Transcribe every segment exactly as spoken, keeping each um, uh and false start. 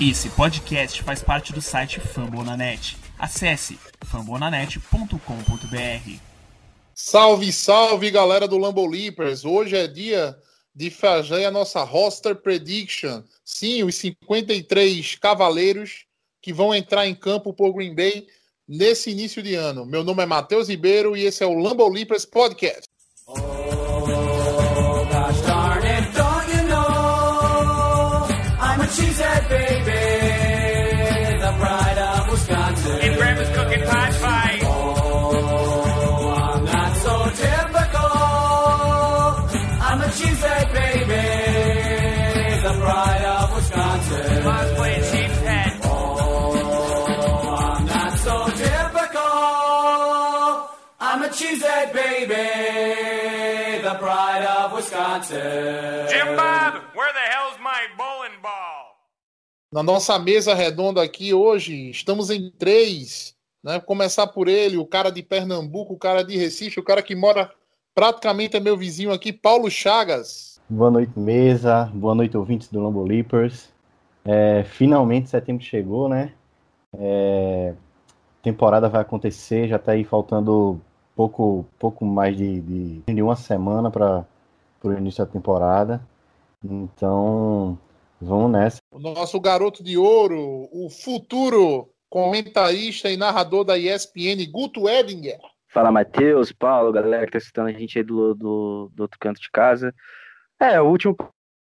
Esse podcast faz parte do site Fambonanet. Acesse fambonanet ponto com ponto br. Salve, salve, galera do Lambo Leapers. Hoje é dia de fazer a nossa roster prediction. Sim, os cinquenta e três cavaleiros que vão entrar em campo por Green Bay nesse início de ano. Meu nome é Matheus Ribeiro e esse é o Lambo Leapers Podcast. Oh. Cheesehead, baby, the pride of Wisconsin. Jim Bob, where the hell's my bowling ball? Na nossa mesa redonda aqui hoje, estamos em três, né? Começar por ele, o cara de Pernambuco, o cara de Recife, o cara que mora praticamente é meu vizinho aqui, Paulo Chagas. Boa noite, mesa. Boa noite, ouvintes do Lambo Leapers. É, finalmente setembro chegou, né? É, temporada vai acontecer, já tá aí faltando pouco, pouco mais de, de, de uma semana para o início da temporada. Então, vamos nessa. O nosso garoto de ouro, o futuro comentarista e narrador da E S P N, Guto Edinger. Fala, Matheus, Paulo, galera que tá escutando a gente aí do, do, do outro canto de casa. É, o último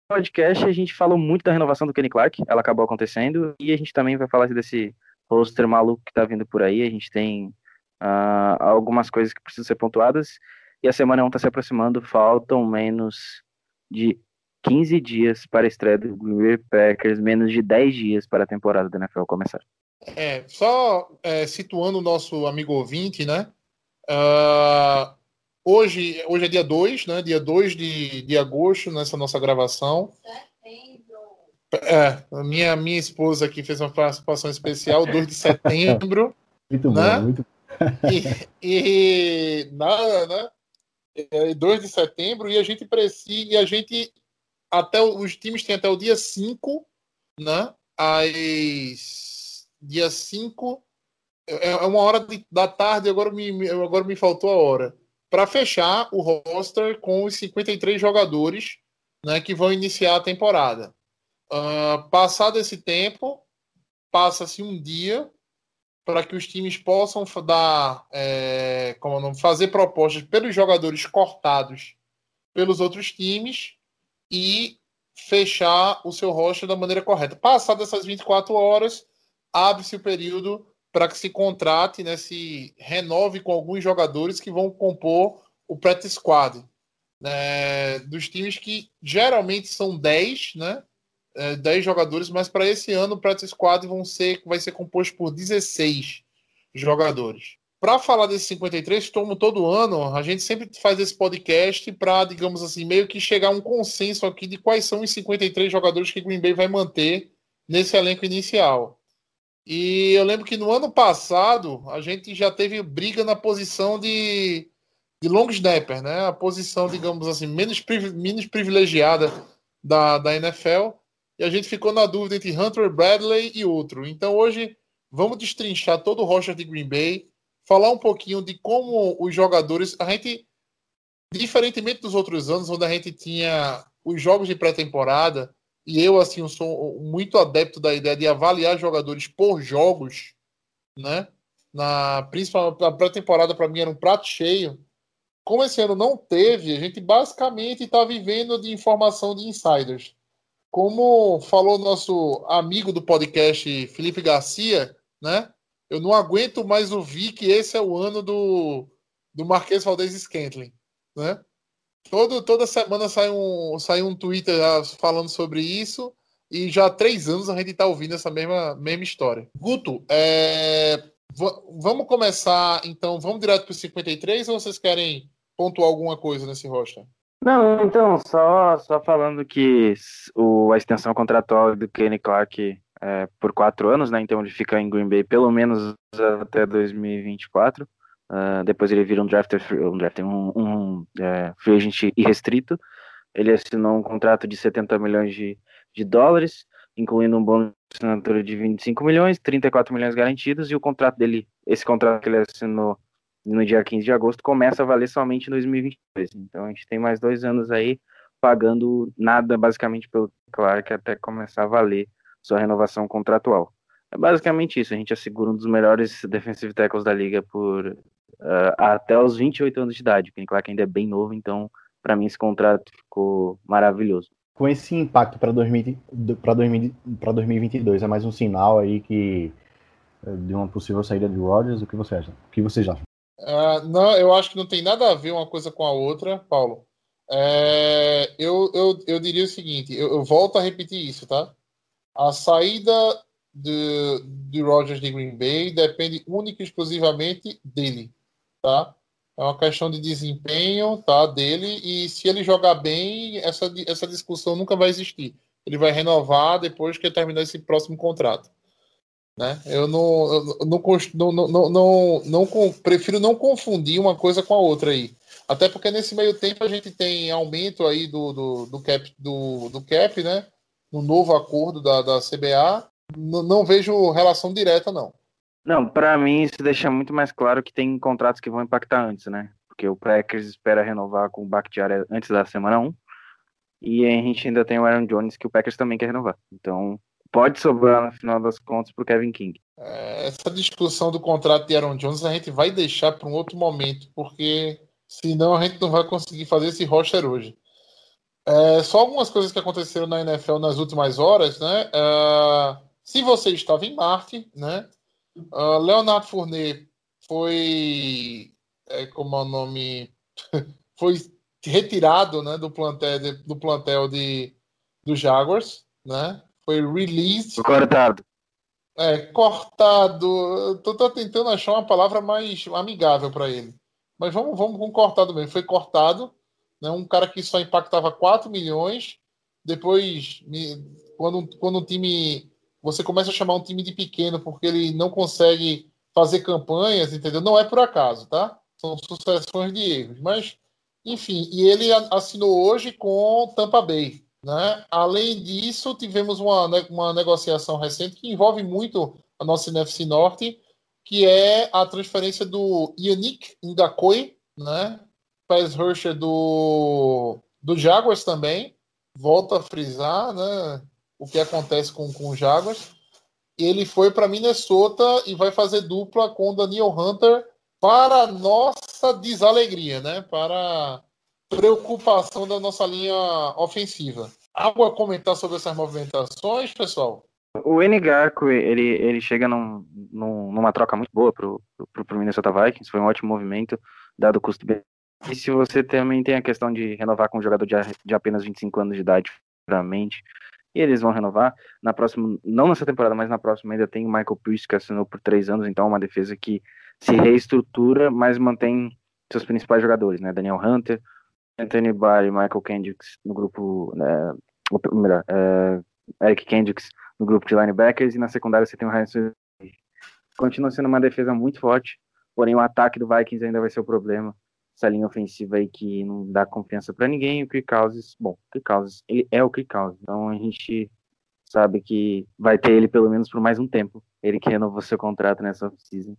podcast a gente falou muito da renovação do Kenny Clark, ela acabou acontecendo, e a gente também vai falar desse roster maluco que tá vindo por aí. A gente tem Uh, algumas coisas que precisam ser pontuadas, e a semana um está se aproximando, faltam menos de quinze dias para a estreia do Green Bay Packers, menos de dez dias para a temporada da N F L começar. É, só é, situando o nosso amigo ouvinte, né? Uh, hoje, hoje é dia dois, né? Dia dois de, de agosto, nessa nossa gravação. Setembro. É, minha, minha esposa aqui fez uma participação especial, dois de setembro. Muito né? bom, muito bom. E, e nada, né? É dois de setembro, e a gente precisa, e a gente até os times têm até o dia cinco, né? Às dia cinco é uma hora de, da tarde, agora me, agora me faltou a hora, para fechar o roster com os cinquenta e três jogadores, né, que vão iniciar a temporada. Uh, passado esse tempo, passa-se um dia para que os times possam dar, é, como não, fazer propostas pelos jogadores cortados pelos outros times e fechar o seu roster da maneira correta. Passadas essas vinte e quatro horas, abre-se o período para que se contrate, né, se renove com alguns jogadores que vão compor o practice squad, né, dos times, que geralmente são dez, né? dez jogadores, mas para esse ano o practice squad vão ser, vai ser composto por dezesseis jogadores. Para falar desses cinquenta e três, como todo ano, a gente sempre faz esse podcast para, digamos assim, meio que chegar a um consenso aqui de quais são os cinquenta e três jogadores que o Green Bay vai manter nesse elenco inicial. E eu lembro que no ano passado a gente já teve briga na posição de, de long snapper, né? A posição, digamos assim, menos, menos privilegiada da, da N F L. E a gente ficou na dúvida entre Hunter Bradley e outro. Então hoje vamos destrinchar todo o roster de Green Bay, falar um pouquinho de como os jogadores... A gente, diferentemente dos outros anos, onde a gente tinha os jogos de pré-temporada, e eu, assim, eu sou muito adepto da ideia de avaliar jogadores por jogos, né? Na, principalmente a pré-temporada, para mim, era um prato cheio. Como esse ano não teve, a gente basicamente está vivendo de informação de insiders. Como falou nosso amigo do podcast, Felipe Garcia, né? Eu não aguento mais ouvir que esse é o ano do, do Marquês Valdez Scantling, né? Todo, toda semana sai um, sai um Twitter falando sobre isso, e já há três anos a gente está ouvindo essa mesma, mesma história. Guto, é, v- vamos começar, então, vamos direto para o cinquenta e três, ou vocês querem pontuar alguma coisa nesse roster? Não, então, só, só falando que o, a extensão contratual do Kenny Clark é por quatro anos, né? Então ele fica em Green Bay pelo menos até dois mil e vinte e quatro. Uh, depois ele vira um draft, um, draft, um, um é, free agent irrestrito. Ele assinou um contrato de setenta milhões de, de dólares. incluindo um bônus de assinatura de vinte e cinco milhões, trinta e quatro milhões garantidos, e o contrato dele, esse contrato que ele assinou no dia quinze de agosto, começa a valer somente em dois mil e vinte e dois. Então a gente tem mais dois anos aí pagando nada, basicamente, pelo Clark até começar a valer sua renovação contratual. É basicamente isso, a gente assegura um dos melhores defensive tackles da liga por uh, até os vinte e oito anos de idade. O Kenny Clark ainda é bem novo, então para mim esse contrato ficou maravilhoso. Com esse impacto para dois mil e vinte e dois, é mais um sinal aí que de uma possível saída de Rodgers. O que você acha? O que vocês acham? Uh, não, eu acho que não tem nada a ver uma coisa com a outra, Paulo. É, eu, eu, eu diria o seguinte, eu, eu volto a repetir isso, tá? A saída de, de Rodgers de Green Bay depende única e exclusivamente dele, tá? É uma questão de desempenho, tá, dele, e se ele jogar bem, essa, essa discussão nunca vai existir. Ele vai renovar depois que terminar esse próximo contrato, né? Eu não, eu não, não, não, não, não prefiro não confundir uma coisa com a outra aí. Até porque nesse meio tempo a gente tem aumento aí do, do, do, cap, do, do cap, né? No novo acordo da, da C B A. Não, não vejo relação direta, não. Não, para mim isso deixa muito mais claro que tem contratos que vão impactar antes, né? Porque o Packers espera renovar com o Bakhtiari antes da semana um, e a gente ainda tem o Aaron Jones, que o Packers também quer renovar. Então pode sobrar no final das contas pro Kevin King. Essa discussão do contrato de Aaron Jones a gente vai deixar para um outro momento, porque senão a gente não vai conseguir fazer esse roster hoje. É, só algumas coisas que aconteceram na N F L nas últimas horas, né? É, se você estava em Marte, né? Uh, Leonardo Fournier foi, é, como é o nome, foi retirado, né, do plantel, de, do plantel de, do Jaguars, né? Foi released. Foi cortado. É, cortado. Tô, tô tentando achar uma palavra mais amigável para ele. Mas vamos, vamos com cortado mesmo. Foi cortado, né? Um cara que só impactava quatro milhões. Depois, quando, quando o time... Você começa a chamar um time de pequeno porque ele não consegue fazer campanhas, entendeu? Não é por acaso, tá? São sucessões de erros. Mas, enfim, e ele assinou hoje com Tampa Bay, né? Além disso, tivemos uma, uma negociação recente que envolve muito a nossa N F C Norte, que é a transferência do Yannick Ngakoue, né? Pass rusher do, do Jaguars também. Volta a frisar, né? O que acontece com, com o Jaguars. Ele foi para Minnesota e vai fazer dupla com o Daniel Hunter, para nossa desalegria, né? Para preocupação da nossa linha ofensiva. Algo a comentar sobre essas movimentações, pessoal? O Ngakoue, ele, ele chega num, num, numa troca muito boa para o Minnesota Vikings. Foi um ótimo movimento, dado o custo. E se você também tem a questão de renovar com um jogador de, de apenas vinte e cinco anos de idade, futuramente... E eles vão renovar, na próxima, não nessa temporada, mas na próxima ainda tem o Michael Pierce, que assinou por três anos, então uma defesa que se reestrutura, mas mantém seus principais jogadores, né? Daniel Hunter, Anthony Barr e Michael Kendricks no grupo, né? Ou melhor, é, Eric Kendricks no grupo de linebackers, e na secundária você tem o Ryan Suzuki. Continua sendo uma defesa muito forte, porém o ataque do Vikings ainda vai ser o problema. Essa linha ofensiva aí que não dá confiança para ninguém, o Kirk Cousins, bom, o Kirk Cousins, ele é o Kirk Cousins, então a gente sabe que vai ter ele pelo menos por mais um tempo, ele que renovou seu contrato nessa off-season,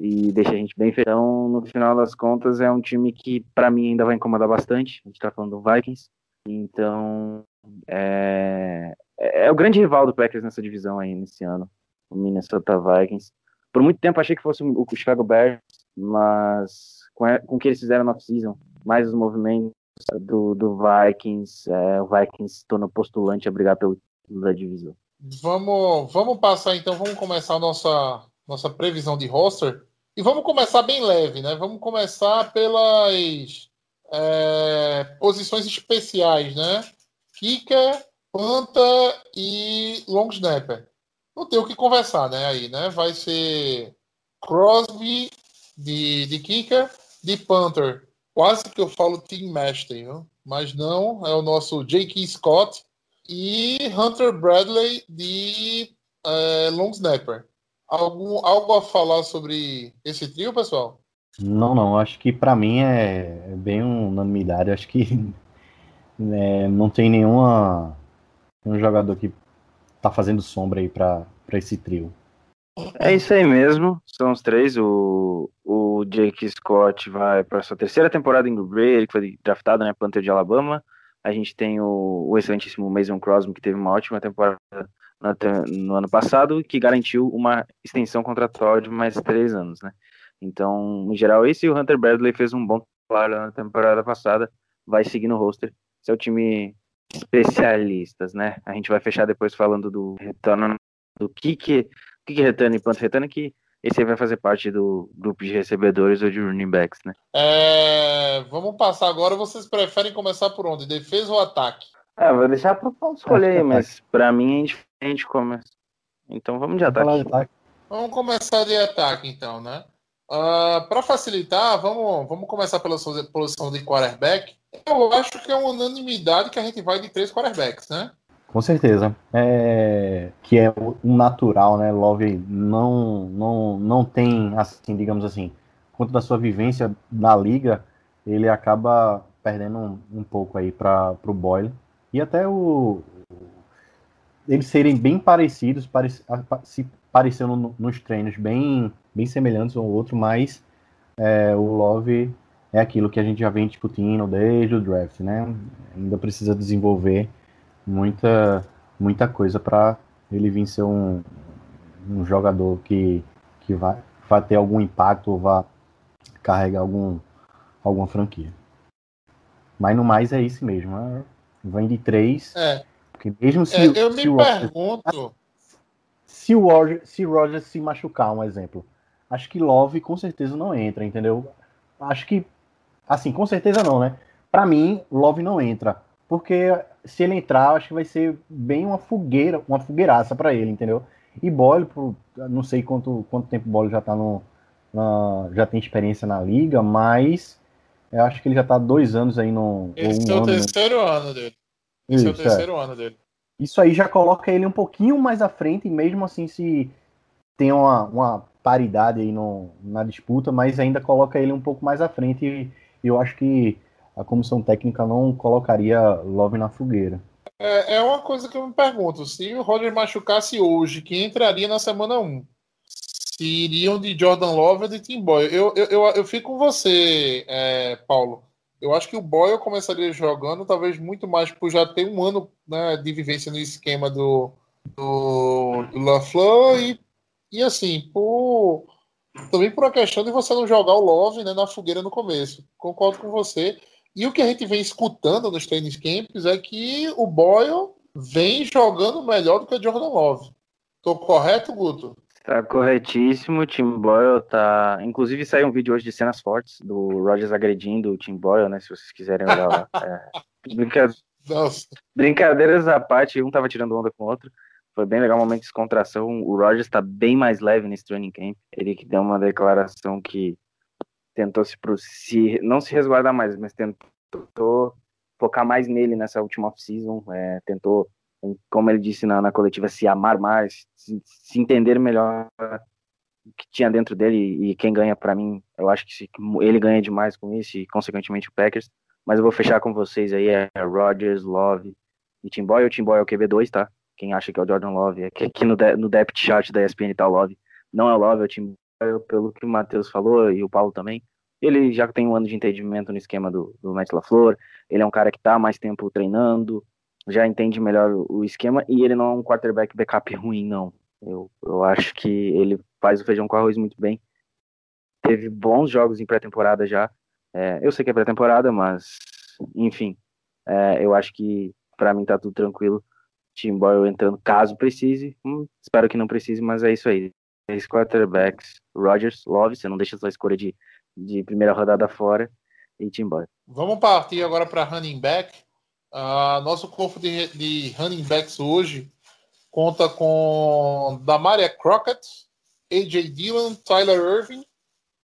e deixa a gente bem feliz. Então, no final das contas, é um time que para mim ainda vai incomodar bastante, a gente tá falando do Vikings, então é, é o grande rival do Packers nessa divisão aí nesse ano, o Minnesota Vikings. Por muito tempo achei que fosse o Chicago Bears, mas com o que eles fizeram na off-season, mais os movimentos do, do Vikings, é, o Vikings se tornou postulante a brigar pelo título da divisão. Vamos, vamos passar então, vamos começar a nossa, nossa previsão de roster, e vamos começar bem leve, né? Vamos começar pelas é, posições especiais, né? Kicker, punter e long snapper. Não tem o que conversar, né? Aí, né? Vai ser Crosby De, de kicker, de punter, quase que eu falo Team Master, mas não, é o nosso J K. Scott, e Hunter Bradley de é, long snapper. Algum, algo a falar sobre esse trio, pessoal? Não, não, acho que pra mim é bem unanimidade, acho que é, não tem nenhuma, nenhum jogador que tá fazendo sombra aí pra, pra esse trio. É isso aí mesmo, são os três. O, o Jake Scott vai para sua terceira temporada em Green Bay, ele que foi draftado, né, Panther de Alabama. A gente tem o, o excelentíssimo Mason Crosby, que teve uma ótima temporada no, no ano passado, que garantiu uma extensão contratual de mais três anos, né? Então, em geral, esse e o Hunter Bradley fez um bom trabalho na temporada passada, vai seguir no roster. Esse é o time especialistas, né? A gente vai fechar depois falando do retorno do Kiki. Kiki Retano e Panto Retano, que esse aí vai fazer parte do grupo de recebedores ou de running backs, né? É, vamos passar agora. Vocês preferem começar por onde? Defesa ou ataque? É, vou deixar para o Paulo escolher, mas para mim é diferente começa. Então vamos de ataque. ataque. Vamos começar de ataque, então, né? Uh, para facilitar, vamos, vamos começar pela posição de quarterback. Eu acho que é uma unanimidade que a gente vai de três quarterbacks, né? Com certeza, é, que é um natural, né? Love não, não, não tem, assim, digamos assim, por conta da sua vivência na liga, ele acaba perdendo um, um pouco aí para o Boyle. E até o, eles serem bem parecidos, pare, se parecendo no, nos treinos, bem, bem semelhantes um ao outro, mas é, o Love é aquilo que a gente já vem discutindo desde o draft, né? Ainda precisa desenvolver muita, muita coisa para ele vir ser um, um jogador que, que vai, vai ter algum impacto ou vai carregar algum, alguma franquia. Mas no mais é isso mesmo. Né? Vem de três. É. Porque mesmo se, é, eu se me o pergunto. Se o Rodgers se, Roger se machucar, um exemplo, acho que Love com certeza não entra, entendeu? Acho que, assim, com certeza não, né? Para mim, Love não entra. Porque se ele entrar, acho que vai ser bem uma fogueira, uma fogueiraça pra ele, entendeu? E Boyle, por, não sei quanto, quanto tempo o Boyle já tá no... Na, já tem experiência na liga, mas eu acho que ele já tá há dois anos aí no... Esse um é o ano, terceiro né? ano dele. Esse Isso, é o terceiro é. ano dele. Isso aí já coloca ele um pouquinho mais à frente, e mesmo assim se tem uma, uma paridade aí no, na disputa, mas ainda coloca ele um pouco mais à frente, e eu acho que a comissão técnica não colocaria Love na fogueira. É, é uma coisa que eu me pergunto. Se o Rodgers machucasse hoje, quem entraria na semana um? Se iriam de Jordan Love ou de Tim Boyle? Eu, eu, eu, eu fico com você, é, Paulo. Eu acho que o Boyle começaria jogando, talvez muito mais por já ter um ano, né, de vivência no esquema do, do, do LaFleur e, e assim, por, também por uma questão de você não jogar o Love, né, na fogueira no começo. Concordo com você. E o que a gente vem escutando nos training camps é que o Boyle vem jogando melhor do que o Jordan Love. Tô correto, Guto? Tá corretíssimo, o Tim Boyle tá... Inclusive saiu um vídeo hoje de cenas fortes do Rodgers agredindo o Tim Boyle, né? Se vocês quiserem olhar lá. É... Brinca... Brincadeiras à parte, um tava tirando onda com o outro. Foi bem legal, um momento de descontração. O Rodgers tá bem mais leve nesse training camp. Ele que deu uma declaração que tentou se, se não se resguardar mais, mas tentou focar mais nele nessa última off-season, é, tentou, como ele disse na, na coletiva, se amar mais, se, se entender melhor o que tinha dentro dele, e quem ganha para mim, eu acho que se, ele ganha demais com isso, e consequentemente o Packers, mas eu vou fechar com vocês aí, é Rodgers, Love e Tim Boyle. O Tim Boyle é o Q B dois, tá? Quem acha que é o Jordan Love, é que aqui no, de, no depth chart da E S P N tá o Love, não é o Love, é o Tim Boyle, pelo que o Matheus falou, e o Paulo também. Ele já tem um ano de entendimento no esquema do, do Matt LaFleur, ele é um cara que está mais tempo treinando, já entende melhor o, o esquema, e ele não é um quarterback backup ruim, não. Eu, eu acho que ele faz o feijão com arroz muito bem. Teve bons jogos em pré-temporada já. É, eu sei que é pré-temporada, mas, enfim, é, eu acho que para mim tá tudo tranquilo. Tim Boyle entrando caso precise, hum, espero que não precise, mas é isso aí. Três quarterbacks, Rodgers, Love, você não deixa sua escolha de de primeira rodada fora, e Tim Boyle. Vamos partir agora para running back. Uh, nosso corpo de, de running backs hoje conta com Damaria Crockett, A J. Dillon, Tyler Irving,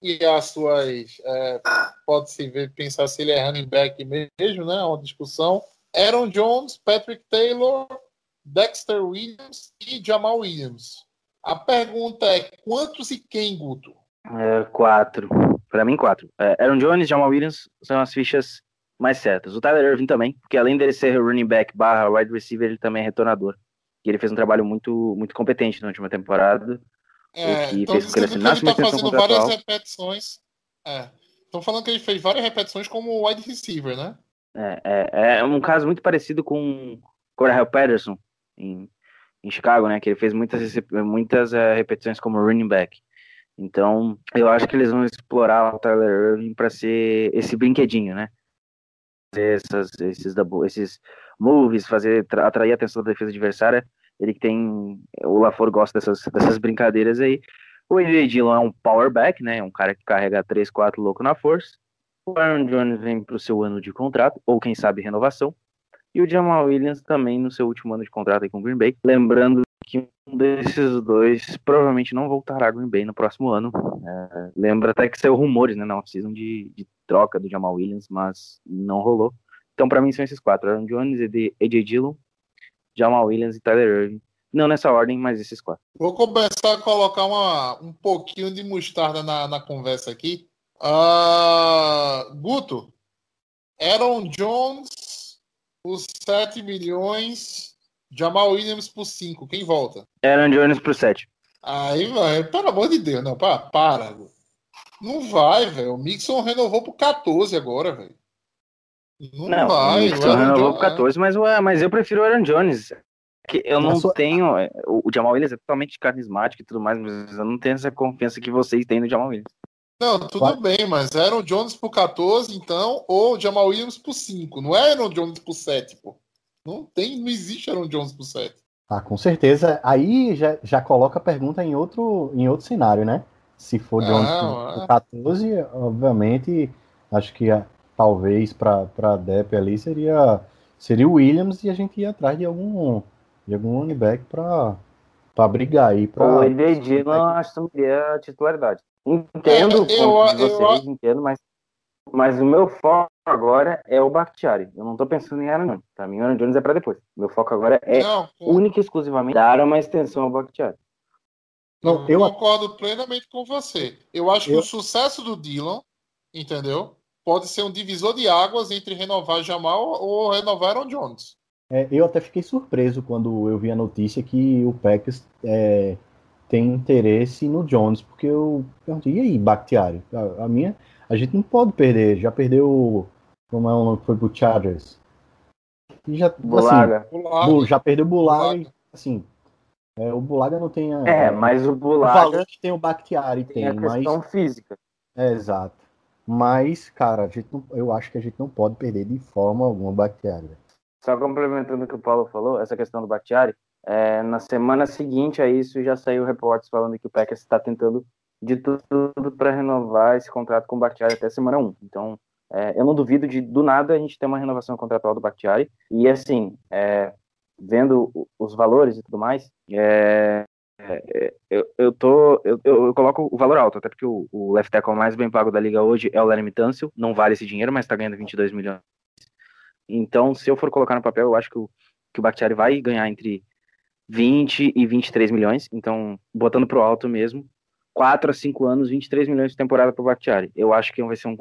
e as suas... É, pode-se ver, pensar se ele é running back mesmo, né? É uma discussão. Aaron Jones, Patrick Taylor, Dexter Williams e Jamal Williams. A pergunta é, quantos e quem, Guto? É, quatro. Pra mim, quatro. É, Aaron Jones e Jamal Williams são as fichas mais certas. O Tyler Irving também, porque além dele ser running back barra wide receiver, ele também é retornador. que ele fez um trabalho muito, muito competente na última temporada. É, que fez com que ele assinasse uma extensão contratual. Estão fazendo várias repetições. É, estão falando que ele fez várias repetições como wide receiver, né? É, é, é um caso muito parecido com Cordarrelle Patterson em, em Chicago, né? Que ele fez muitas, muitas é, repetições como running back. Então, eu acho que eles vão explorar o Tyler Irving para ser esse brinquedinho, né? Fazer essas, esses, double, esses moves, fazer, atrair a atenção da defesa adversária. Ele que tem... O LaFleur gosta dessas, dessas brincadeiras aí. O A J. Dillon é um power back, né? Um cara que carrega três, quatro louco na força. O Aaron Jones vem para o seu ano de contrato, ou quem sabe renovação. E o Jamal Williams também no seu último ano de contrato aí com o Green Bay. Lembrando que um desses dois provavelmente não voltará a Green Bay no próximo ano. É, lembra até que saiu rumores, né, na off-season de, de troca do Jamal Williams, mas não rolou. Então, para mim, são esses quatro. Aaron Jones, A J. Dillon, Jamal Williams e Tyler Irving. Não nessa ordem, mas esses quatro. Vou começar a colocar uma, um pouquinho de mostarda na, na conversa aqui. Uh, Guto, Aaron Jones por sete milhões, Jamal Williams por cinco. Quem volta? Aaron Jones por sete. Aí, velho, pelo amor de Deus. Não, para, para. Véio. Não vai, velho. O Mixon renovou por quatorze agora, velho. Não, não vai, o Aaron renovou Jones, por catorze, mas, ué, mas eu prefiro o Aaron Jones. Que eu não Nossa. tenho. O Jamal Williams é totalmente carismático e tudo mais, mas eu não tenho essa confiança que vocês têm no Jamal Williams. Não, tudo Quatro. bem, mas Aaron Jones por catorze, então, ou Jamal Williams por cinco. Não é Aaron Jones por sete, pô. Não tem, não existe Aaron Jones por sete. Ah, com certeza. Aí já, já coloca a pergunta em outro, em outro cenário, né? Se for Jones ah, por catorze, obviamente, acho que a. Talvez para a D E P ali seria, seria o Williams e a gente ia atrás de algum de algum running back para brigar aí. Pra... O A J. Dillon assumiria a titularidade. Entendo, é, eu, eu, de vocês, eu... entendo, mas, mas o meu foco agora é o Bakhtiari. Eu não estou pensando em Aaron Jones. Para mim, o Aaron Jones é para depois. Meu foco agora é não, única e exclusivamente dar uma extensão ao Bakhtiari. Não, eu concordo plenamente com você. Eu acho eu... que o sucesso do Dillon, entendeu? Pode ser um divisor de águas entre renovar Jamal ou renovar Aaron Jones. É, eu até fiquei surpreso quando eu vi a notícia que o Packers é, tem interesse no Jones, porque eu perguntei, e aí, Bakhtiari? A, a minha, a gente não pode perder, já perdeu, como é o nome, foi pro Chargers. E já, Bulaga. Assim, Bulaga. Já perdeu o Bulaga, Bulaga. Assim, é, o Bulaga não tem... A, é, mas o Bulaga... O valor que tem o Bakhtiari tem, tem a questão mas, física. É, exato. Mas, cara, a gente não, eu acho que a gente não pode perder de forma alguma o Bakhtiari. Só complementando o que o Paulo falou, essa questão do Bakhtiari, é, na semana seguinte a isso já saiu reportes falando que o Packers está tentando de tudo para renovar esse contrato com o Bakhtiari até semana um. Então, é, eu não duvido de, do nada, a gente ter uma renovação contratual do Bakhtiari. E, assim, é, vendo os valores e tudo mais, é... É, eu, eu, tô, eu, eu coloco o valor alto, até porque o, o left tackle mais bem pago da liga hoje é o Laremy Tunsil, não vale esse dinheiro, mas tá ganhando vinte e dois milhões. Então, se eu for colocar no papel, eu acho que o, que o Bakhtiari vai ganhar entre vinte e vinte e três milhões. Então, botando pro alto mesmo, quatro a cinco anos, vinte e três milhões de temporada pro Bakhtiari. Eu acho que vai ser um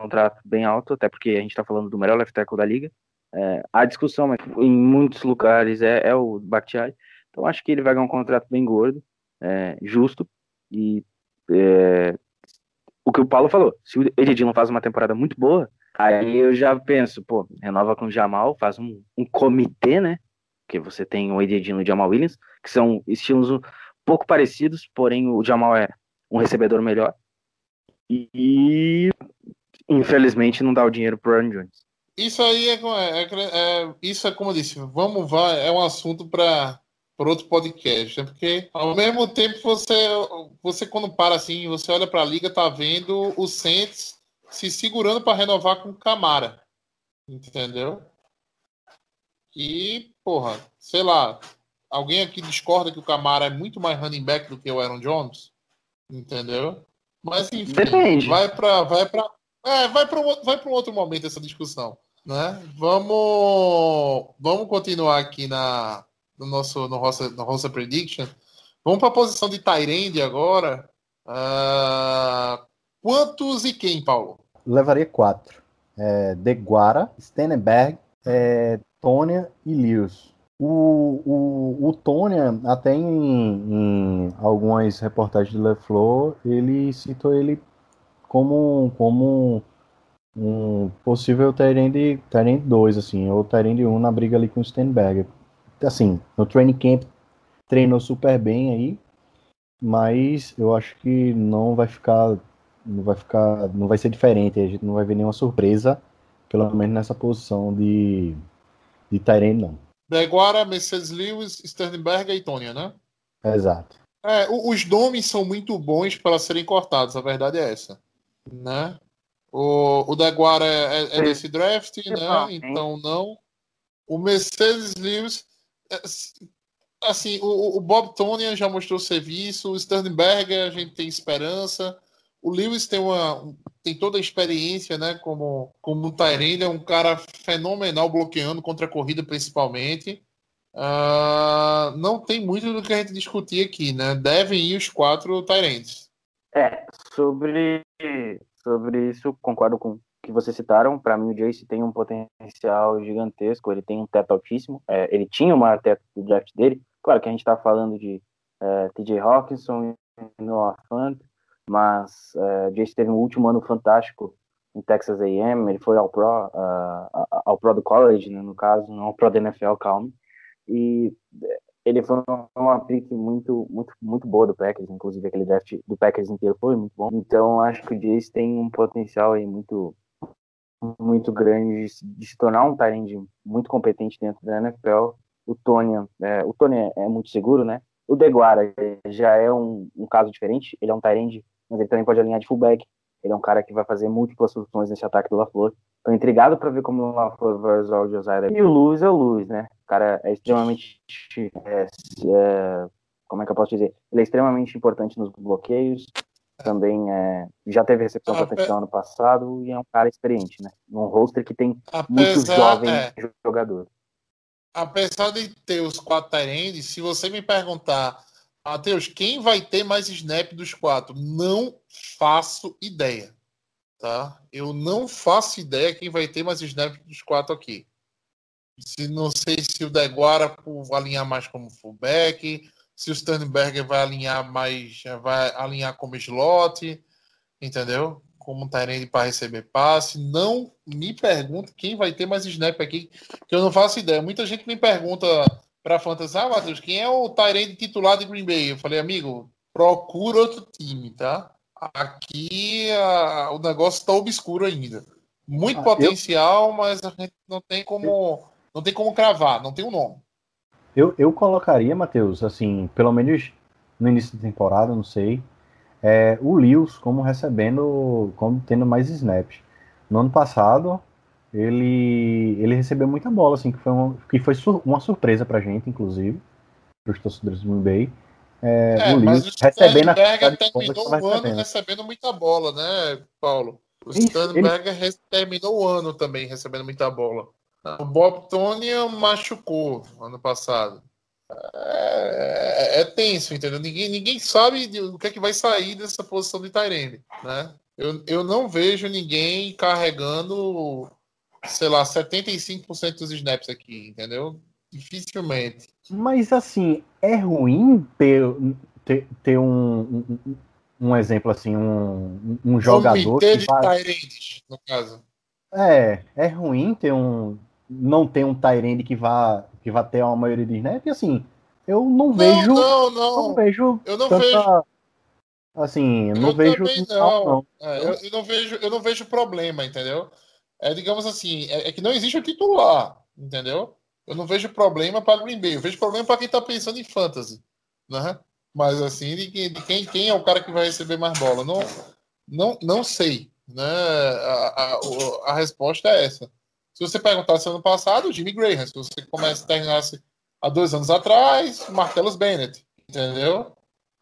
contrato bem alto, até porque a gente tá falando do melhor left tackle da liga. É, há discussão, mas em muitos lugares é, é o Bakhtiari. Então, acho que ele vai ganhar um contrato bem gordo, é, justo, e é, o que o Paulo falou, se o A J. Dillon faz uma temporada muito boa, aí eu já penso, pô, renova com o Jamal, faz um, um comitê, né, porque você tem o A J. Dillon e o Jamal Williams, que são estilos um pouco parecidos, porém o Jamal é um recebedor melhor, e infelizmente não dá o dinheiro pro Aaron Jones. Isso aí é, é, é, isso é como eu disse, vamos, vai, é um assunto para... por outro podcast, né? Porque ao mesmo tempo você, você quando para assim, você olha para a liga, tá vendo o Saints se segurando para renovar com o Kamara, entendeu? E, porra, sei lá, alguém aqui discorda que o Kamara é muito mais running back do que o Aaron Jones, entendeu? Mas enfim, depende. vai para vai para é, vai para vai para um outro momento essa discussão, né? Vamos vamos continuar aqui na no nosso no roster, no roster prediction. Vamos para a posição de tight end agora. Uh, quantos e quem, Paulo? Levaria quatro. É, DeGuara, Stenenberg, é, Tonya e Lewis. O, o, o Tônia, até em, em algumas reportagens de LeFleur, ele citou ele como, como um possível tight end dois, assim, ou tight end um na briga ali com o Sternberger. Assim, no training camp treinou super bem aí, mas eu acho que não vai ficar, não vai ficar, não vai ser diferente, a gente não vai ver nenhuma surpresa, pelo menos nessa posição de, de tight end, não. Deguara, Mercedes Lewis, Sternberger e Tônia, né? Exato. É, os nomes são muito bons para serem cortados, a verdade é essa, né? O, o Deguara é, é desse draft, né? Então não. O Mercedes Lewis, assim, o, o Bob Tônia já mostrou serviço, o Sternberger a gente tem esperança, o Lewis tem uma... tem toda a experiência, né, como, como o Tyrande, é um cara fenomenal bloqueando contra a corrida, principalmente. Uh, não tem muito do que a gente discutir aqui, né? Devem ir os quatro Tyrandes. É, sobre, sobre isso, concordo com o que vocês citaram. Para mim, o Jace tem um potencial gigantesco, ele tem um teto altíssimo. É, ele tinha o maior teto do draft dele. Claro que a gente está falando de é, T J Hawkinson e Noah Fant, mas uh, Jace teve um último ano fantástico em Texas A and M, ele foi ao Pro, uh, ao Pro do College, né, no caso, não ao Pro da N F L, calma, e ele foi uma pick muito, muito, muito boa do Packers, inclusive aquele draft do Packers inteiro foi muito bom, então acho que o Jace tem um potencial aí muito, muito grande de se tornar um tight end muito competente dentro da N F L. O Tony, é, o Tony é muito seguro, né? O Deguara já é um, um caso diferente, ele é um tight end, mas ele também pode alinhar de fullback. Ele é um cara que vai fazer múltiplas soluções nesse ataque do LaFleur. Tô intrigado para ver como o LaFleur vai usar o Josiah. E o Lewis é o Lewis, né? O cara é extremamente... É, é, como é que eu posso dizer? Ele é extremamente importante nos bloqueios. Também é, já teve recepção para touchdown no passado e é um cara experiente, né? Um roster que tem muitos jovens é. jogadores. Apesar de ter os quatro tight ends, se você me perguntar, Matheus, quem vai ter mais snap dos quatro? Não faço ideia, tá? Eu não faço ideia quem vai ter mais snap dos quatro aqui. Se, não sei se o Deguara vai alinhar mais como fullback, se o Sternberger vai alinhar mais, vai alinhar como slot, entendeu? Como um Tyrande para receber passe. Não me pergunta quem vai ter mais snap aqui, que eu não faço ideia. Muita gente me pergunta para a Fantasy, ah, Matheus, quem é o Tyrande titular de Green Bay? Eu falei, amigo, procura outro time, tá? Aqui a, o negócio está obscuro ainda. Muito ah, potencial, eu... mas a gente não tem como eu... não tem como cravar, não tem um nome. Eu, eu colocaria, Matheus, assim, pelo menos no início da temporada, não sei, É, o Lewis como recebendo, como tendo mais snaps. No ano passado, ele, ele recebeu muita bola, assim, que foi, um, que foi sur, uma surpresa pra gente, inclusive, pros torcedores do Green Bay. É, é, o Lewis recebendo a bola, terminou o ano recebendo muita bola, né, Paulo? O Sternberger ele... terminou o ano também recebendo muita bola. O Bob Tony machucou ano passado. É, é, é tenso, entendeu? Ninguém, ninguém sabe de, o que é que vai sair dessa posição de tight end, né? Eu, eu não vejo ninguém carregando, sei lá, setenta e cinco por cento dos snaps aqui, entendeu? Dificilmente. Mas, assim, é ruim ter, ter, ter um, um, um exemplo, assim, um, um jogador... Comitê de tight ends, no caso. É, é ruim ter um... não ter um tight end que vá... que vai ter uma maioria de snap, e assim, eu não, não vejo... Não, não, não. Vejo eu não tanta, vejo... Assim, eu não eu vejo... Não. Não. É, eu, eu não vejo... Eu não vejo problema, entendeu? É, digamos assim, é, é que não existe o titular, entendeu? Eu não vejo problema para o Green Bay, eu vejo problema para quem tá pensando em fantasy, né? Mas assim, de, de quem, quem é o cara que vai receber mais bola? Não, não, não sei, né? A, a, a resposta é essa. Se você perguntasse ano passado, o Jimmy Graham. Se você começa, terminasse há dois anos atrás, Martellus Bennett. Entendeu?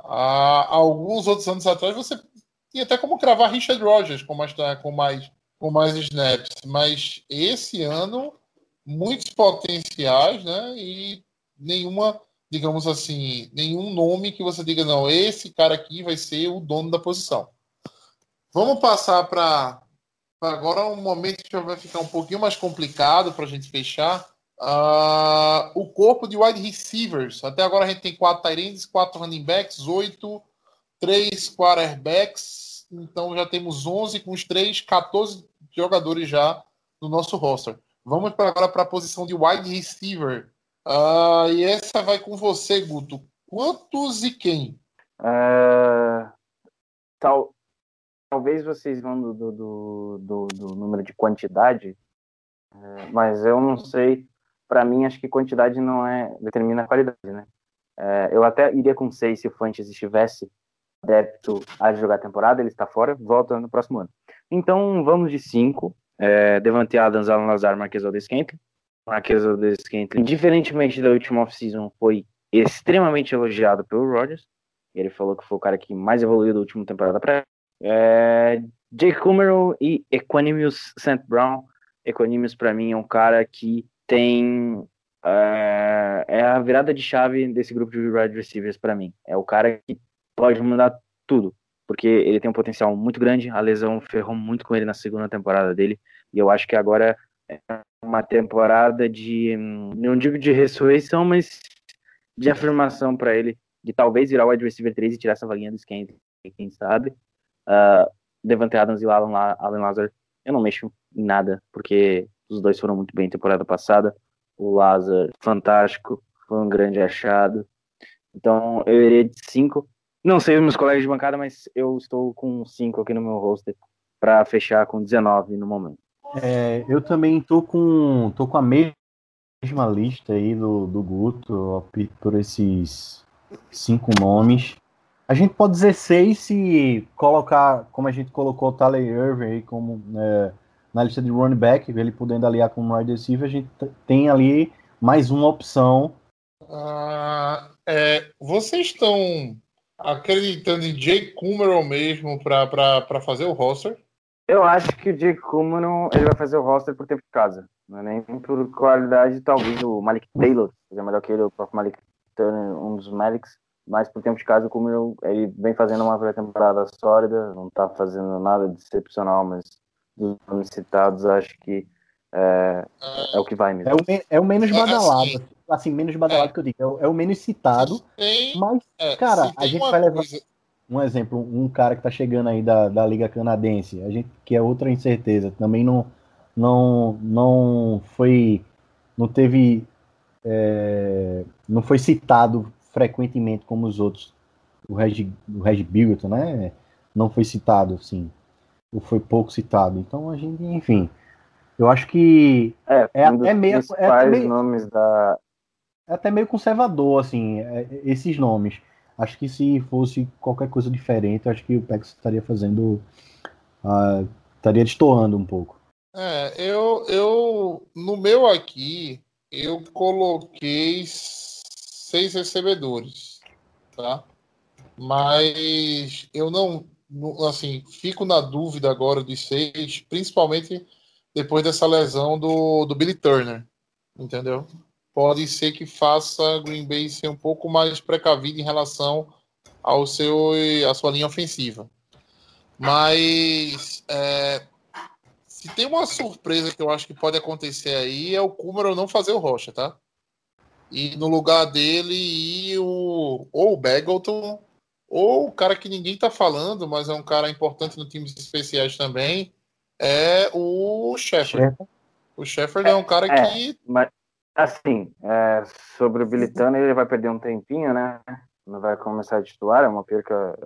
Há alguns outros anos atrás, você tinha até como cravar Richard Rodgers com mais, com mais, com mais snaps. Mas esse ano, muitos potenciais, né? E nenhuma, digamos assim, nenhum nome que você diga, não, esse cara aqui vai ser o dono da posição. Vamos passar para... Agora é um momento que vai ficar um pouquinho mais complicado para a gente fechar, Uh, o corpo de wide receivers. Até agora a gente tem quatro tight ends, quatro running backs, oito, três quarterbacks. Então já temos onze com os três, quatorze jogadores já no nosso roster. Vamos para agora para a posição de wide receiver. Uh, e essa vai com você, Guto. Quantos e quem? Uh, tal, talvez vocês vão do, do, do, do número de quantidade, uh, mas eu não sei. Para mim, acho que quantidade não é, determina a qualidade, né? Uh, eu até iria com seis se o Fuentes estivesse adepto a jogar a temporada. Ele está fora, volta no próximo ano. Então, vamos de cinco. Uh, Devante Adams, Alan Lazar, Marquez Aldez-Scantling. Marquez Aldez-Scantling, diferentemente da última off-season, foi extremamente elogiado pelo Rodgers. Ele falou que foi o cara que mais evoluiu da última temporada para é, Jake Kumerow e Equanimous Saint Brown. Equanimous, para mim, é um cara que tem... É, é a virada de chave desse grupo de wide receivers para mim. É o cara que pode mudar tudo, porque ele tem um potencial muito grande. A lesão ferrou muito com ele na segunda temporada dele. E eu acho que agora é uma temporada de... Não digo de ressurreição, mas de afirmação para ele. De talvez virar o wide receiver três e tirar essa vaguinha do Scantling, quem sabe. Uh, Devante Adams e o Alan, Alan Lazar, eu não mexo em nada, porque os dois foram muito bem temporada passada. O Lazar, fantástico, foi um grande achado. Então, eu iria de cinco. Não sei os meus colegas de bancada, mas eu estou com cinco aqui no meu roster, para fechar com dezenove no momento. É, eu também estou com, tô com a mesma lista aí do, do Guto, eu opto por esses... cinco nomes. A gente pode dizer seis se colocar, como a gente colocou o Tyler Irving como, é, na lista de running back, ele podendo aliar com o wide receiver, a gente t- tem ali mais uma opção. Ah, é, vocês estão acreditando em Jake Kumerow mesmo para fazer o roster? Eu acho que o Jake Kumerow ele vai fazer o roster por tempo de casa, né? Nem por qualidade, talvez o Malik Taylor seja melhor que ele, o próprio Malik Turner, um dos Maliks, mas por tempo de casa, como eu, ele vem fazendo uma pré-temporada sólida, não tá fazendo nada de excepcional, mas dos nomes citados, acho que é, é o que vai mesmo. É o, men- é o menos badalado, assim, assim menos badalado é, que eu digo, é o, é o menos citado, tem, mas, é, cara, a gente vai levar coisa... um exemplo, um cara que tá chegando aí da, da Liga Canadense, a gente, que é outra incerteza, também não, não, não foi, não teve... É, não foi citado frequentemente como os outros. O Reg, o Reg Bilton, né? Não foi citado, assim. Ou foi pouco citado. Então a gente, enfim. Eu acho que é, é, um até, meio, é até meio. Nomes da... É até meio conservador, assim, é, esses nomes. Acho que se fosse qualquer coisa diferente, acho que o Pex estaria fazendo. Uh, estaria destoando um pouco. É, eu, eu. No meu aqui. Eu coloquei seis recebedores, tá? Mas eu não, assim, fico na dúvida agora de seis, principalmente depois dessa lesão do, do Billy Turner, entendeu? Pode ser que faça Green Bay ser um pouco mais precavido em relação ao seu, à sua linha ofensiva. Mas... É, se tem uma surpresa que eu acho que pode acontecer aí, é o Kumerow não fazer o Rocha, tá? E no lugar dele ir o, ou o Bagleton, ou o cara que ninguém tá falando, mas é um cara importante no times especiais também, é o Shepard. O Shepard é, é um cara é, que... Mas, assim, é, sobre o Billy Turner, ele vai perder um tempinho, né? Não vai começar a titular, é uma perca...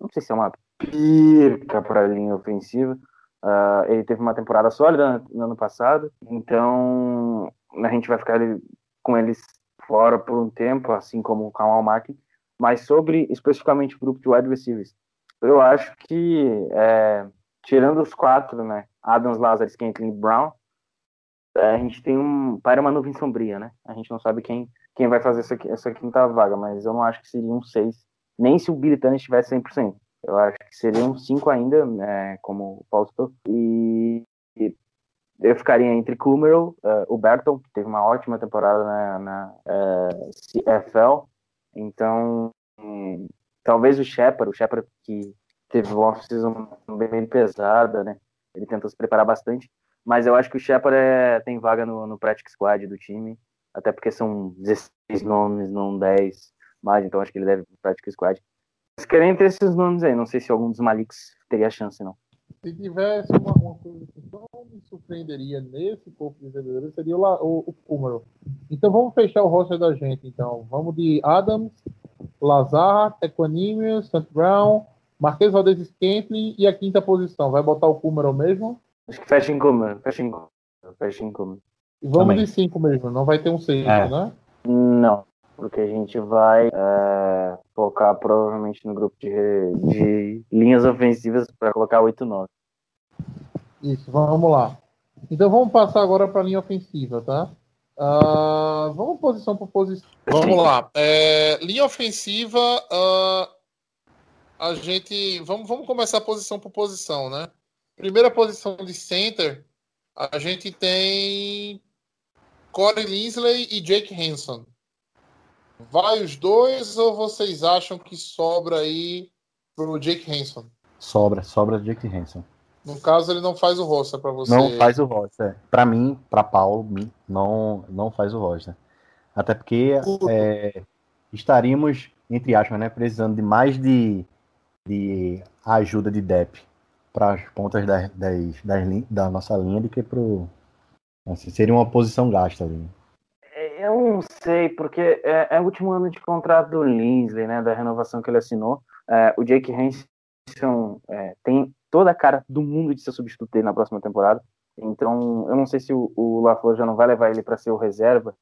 Não sei se é uma perca para a linha ofensiva. Uh, ele teve uma temporada sólida no ano passado, então a gente vai ficar ele, com eles fora por um tempo, assim como o Kamal Martin. Mas sobre especificamente o grupo de wide receivers, eu acho que é, tirando os quatro, né, Adams, Lazar, Scantling e Brown, a gente tem um, para uma nuvem sombria, né? A gente não sabe quem, quem vai fazer essa, essa quinta vaga, mas eu não acho que seria um seis, nem se o Billy Turner estivesse cem por cento. Eu acho que seria um cinco ainda, né, como o Paulo citou. E, e eu ficaria entre Kumerow, uh, o Berton, que teve uma ótima temporada na, na uh, C F L. Então, um, talvez o Shepard, o Shepard que teve uma off-season bem pesada, né? Ele tentou se preparar bastante. mas eu acho que o Shepard é, tem vaga no, no practice squad do time, até porque são dezesseis nomes, não dez mais, então acho que ele deve pro practice squad. Mas querem ter esses nomes aí, não sei se algum dos Maliks teria chance, não. Se tivesse uma, uma coisa que não me surpreenderia nesse corpo de recebedores, seria o, o, o Kumerow. Então vamos fechar o roster da gente, então. Vamos de Adams, Lazar, Equanimous, Saint Brown, Marquez Valdez Scantling e a quinta posição. Vai botar o Kumerow mesmo? Acho que fecha em Kumerow, fecha em Kumerow, fecha em Kumerow. E vamos também de cinco mesmo, não vai ter um seis, é. né? Não, porque a gente vai é, focar provavelmente no grupo de, de linhas ofensivas para colocar oito e nove. Isso, vamos lá. Então vamos passar agora para a linha ofensiva, tá? Uh, vamos posição por posição. Vamos lá. É, linha ofensiva, uh, a gente... Vamos, vamos começar posição por posição, né? Primeira posição de center, a gente tem Corey Linsley e Jake Hanson. Vai os dois ou vocês acham que sobra aí pro Jake Hanson? Sobra, sobra o Jake Hanson. No caso, ele não faz o roster para você. Não faz o roster. Para mim, para Paulo, não, não faz o roster. Até porque é, estaríamos, entre aspas, né, precisando de mais de, de ajuda de D E P para as pontas das, das, das, da nossa linha do que pro... Assim, seria uma posição gasta ali. Eu não sei, porque é, é o último ano de contrato do Linsley, né, da renovação que ele assinou. É, o Jake Hanson é, tem toda a cara do mundo de ser substituto dele na próxima temporada. Então, eu não sei se o, o LaFleur já não vai levar ele para ser o reserva,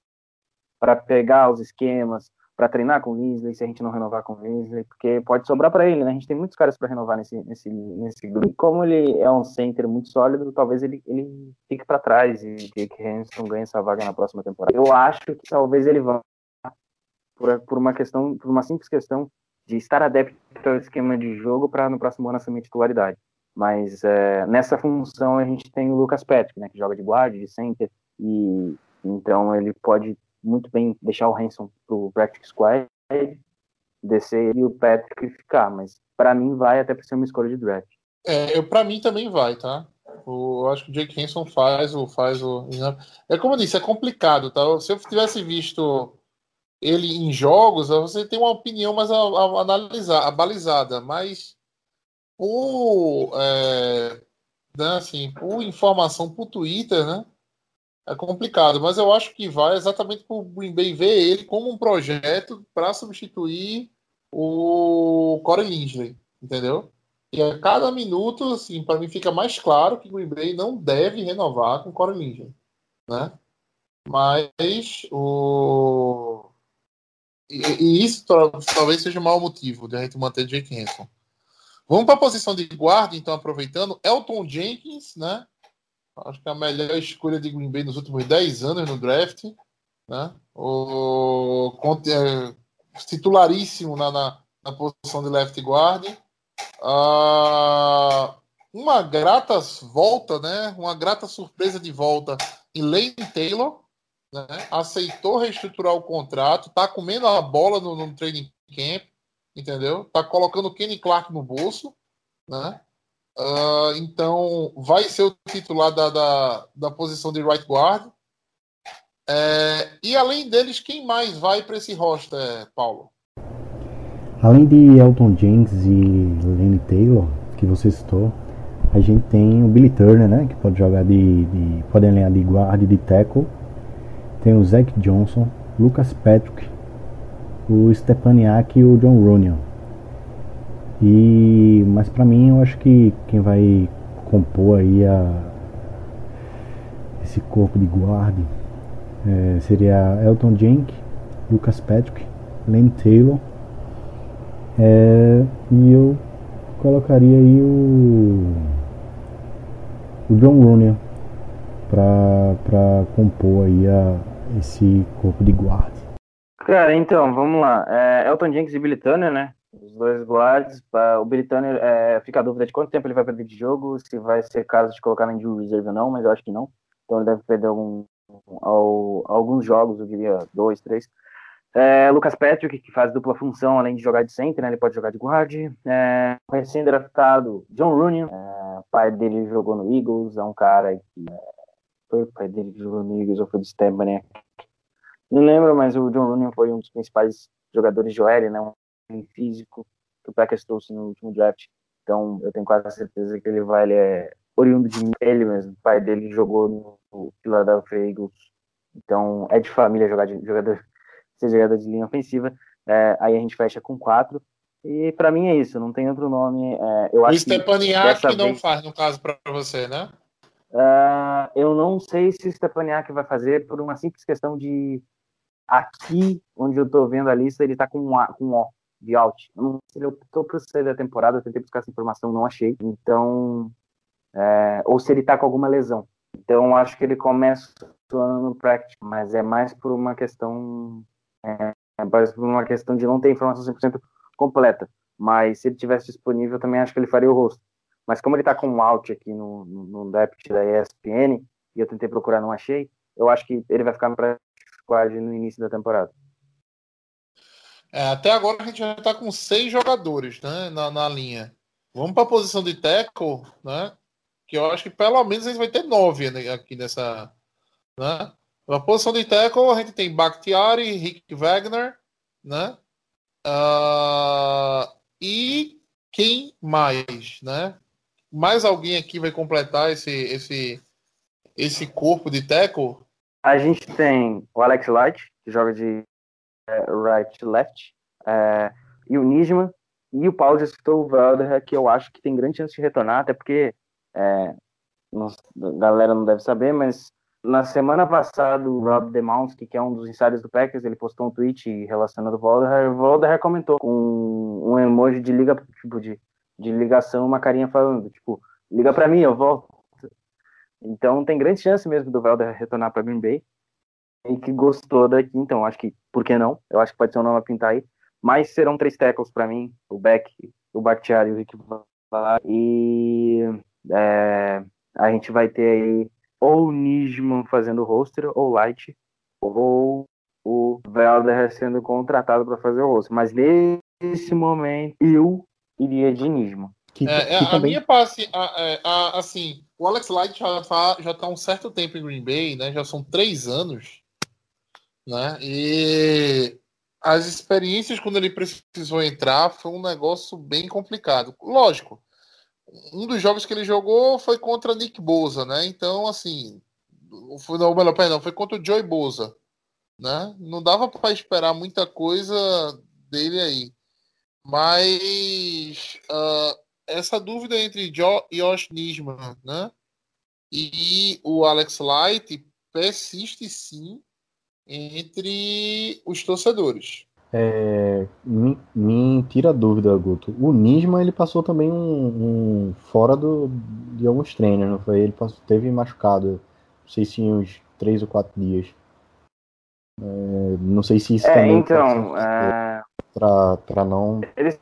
para pegar os esquemas, para treinar com o Linsley, se a gente não renovar com o Linsley, porque pode sobrar para ele, né? A gente tem muitos caras para renovar nesse, nesse, nesse grupo. E como ele é um center muito sólido, talvez ele, ele fique para trás e Jake Hanson ganhe essa vaga na próxima temporada. Eu acho que talvez ele vá por, por uma questão, por uma simples questão de estar adepto ao esquema de jogo para no próximo ano assumir titularidade. Mas é, nessa função a gente tem o Lucas Patrick, né? Que joga de guard, de center, e então ele pode muito bem deixar o Hanson pro practice squad, descer e o Patrick ficar, mas pra mim vai até pra ser uma escolha de draft. É, eu, pra mim também vai, tá? O, eu acho que o Jake Hanson faz o... Faz o é como eu disse, é complicado, tá? Se eu tivesse visto ele em jogos, você tem uma opinião mais a, a, analisar, abalizada, mas por, é, né, assim, por informação por Twitter, né? É complicado, mas eu acho que vai exatamente para o Green Bay ver ele como um projeto para substituir o Corey Linsley, entendeu? E a cada minuto, assim, para mim fica mais claro que o Green Bay não deve renovar com o Corey Linsley, né? Mas o... E, e isso talvez seja o maior motivo de a gente manter Jake Hanson. Vamos para a posição de guarda, então, aproveitando. Elton Jenkins, né? Acho que é a melhor escolha de Green Bay nos últimos dez anos no draft, né? O é, titularíssimo na, na, na posição de left guard. Ah, uma grata volta, né? Uma grata surpresa de volta em Lane Taylor, né? Aceitou reestruturar o contrato, tá comendo a bola no, no training camp, entendeu? Tá colocando o Kenny Clark no bolso, né? Uh, então vai ser o titular da, da, da posição de right guard. É, e além deles, quem mais vai para esse roster, Paulo? Além de Elton Jenkins e Lane Taylor, que você citou, a gente tem o Billy Turner, né, que pode jogar de, de pode alinhar de guard e de tackle. Tem o Zach Johnson, Lucas Patrick, o Stepaniak e o John Rooney. E, mas para mim eu acho que quem vai compor aí a, esse corpo de guarda é, seria Elton Jenkins, Lucas Patrick, Lane Taylor é, e eu colocaria aí o, o John Rooney para compor aí a, esse corpo de guarda. Cara, então vamos lá, é, Elton Jenkins e Billy Turner, né? Os dois guards. O Billy Turner é, fica a dúvida de quanto tempo ele vai perder de jogo, se vai ser caso de colocar na injury reserve ou não, mas eu acho que não. Então ele deve perder algum, ao, alguns jogos, eu diria dois, três. É, Lucas Patrick, que faz dupla função, além de jogar de center, né, ele pode jogar de guard. É, recém-draftado John Rooney, é, pai dele jogou no Eagles, é um cara que... Foi o pai dele que jogou no Eagles ou foi do Stepaniak? Não lembro, mas o John Rooney foi um dos principais jogadores de O L, né? Um físico, que o Packers trouxe no último draft. Então, eu tenho quase certeza que ele vai... Ele é oriundo de ele mesmo. O pai dele jogou no Philadelphia Eagles. Então, é de família jogar de, jogador, ser jogador de linha ofensiva. É, aí a gente fecha com quatro. E pra mim é isso, não tem outro nome. É, eu acho Stepaniak que não vez... faz, no caso, pra você, né? Uh, eu não sei se o Stepaniak vai fazer por uma simples questão de... Aqui, onde eu tô vendo a lista, ele tá com um, a, com um O de out. Eu não sei se ele optou pro sair da temporada, eu tentei buscar essa informação, não achei. Então, é, ou se ele tá com alguma lesão. Então, acho que ele começa no practice, mas é mais por uma questão... É, é mais por uma questão de não ter informação cem por cento completa, mas se ele tivesse disponível também acho que ele faria o rosto, mas como ele tá com um out aqui no, no, no depth da E S P N, e eu tentei procurar, não achei, eu acho que ele vai ficar no pré-squad no início da temporada. É, até agora a gente já tá com seis jogadores, né, na, na linha. Vamos pra posição de tackle, né, que eu acho que pelo menos a gente vai ter nove, né, aqui nessa, né, na posição de tackle a gente tem Bakhtiari, Rick Wagner, né. Uh, e quem mais, né? Mais alguém aqui vai completar esse, esse, esse corpo de tackle? A gente tem o Alex Light, que joga de uh, right left, uh, e o Nisman, e o Paulo Chagas, que eu acho que tem grande chance de retornar, até porque uh, não, a galera não deve saber, mas na semana passada, o Rob Demowski, que é um dos insiders do Packers, ele postou um tweet relacionando o Volder. O Volder comentou com um emoji de, liga, tipo, de, de ligação, uma carinha falando, tipo, liga pra mim, eu volto. Então, tem grande chance mesmo do Volder retornar pra Green Bay. E que gostou daqui, então, acho que, por que não? Eu acho que pode ser um nome a pintar aí. Mas serão três tackles pra mim, o Beck, o Bakhtiari e o Rick Valar. E é, a gente vai ter aí ou o Nisman fazendo o roster, ou o Light, ou o Velder sendo contratado para fazer o roster. Mas nesse momento, eu iria de Nisman. Que, é, que a também... minha passe, a, a, a, assim, o Alex Light já está tá um certo tempo em Green Bay, né? Já são três anos, né? E as experiências quando ele precisou entrar foi um negócio bem complicado. Lógico. Um dos jogos que ele jogou foi contra Nick Bosa, né? Então, assim, foi, não, melhor, perdão, foi contra o Joey Bosa, né? Não dava para esperar muita coisa dele aí. Mas uh, essa dúvida entre jo- Josh Nisman, né, e o Alex Light persiste, sim, entre os torcedores. É, me, me tira a dúvida, Guto. O Nisman, ele passou também um, um fora do, de alguns treinos, não foi? Ele passou, teve machucado, não sei se uns três ou quatro dias. É, não sei se isso é, também... Então, é... Pra, pra não... Eles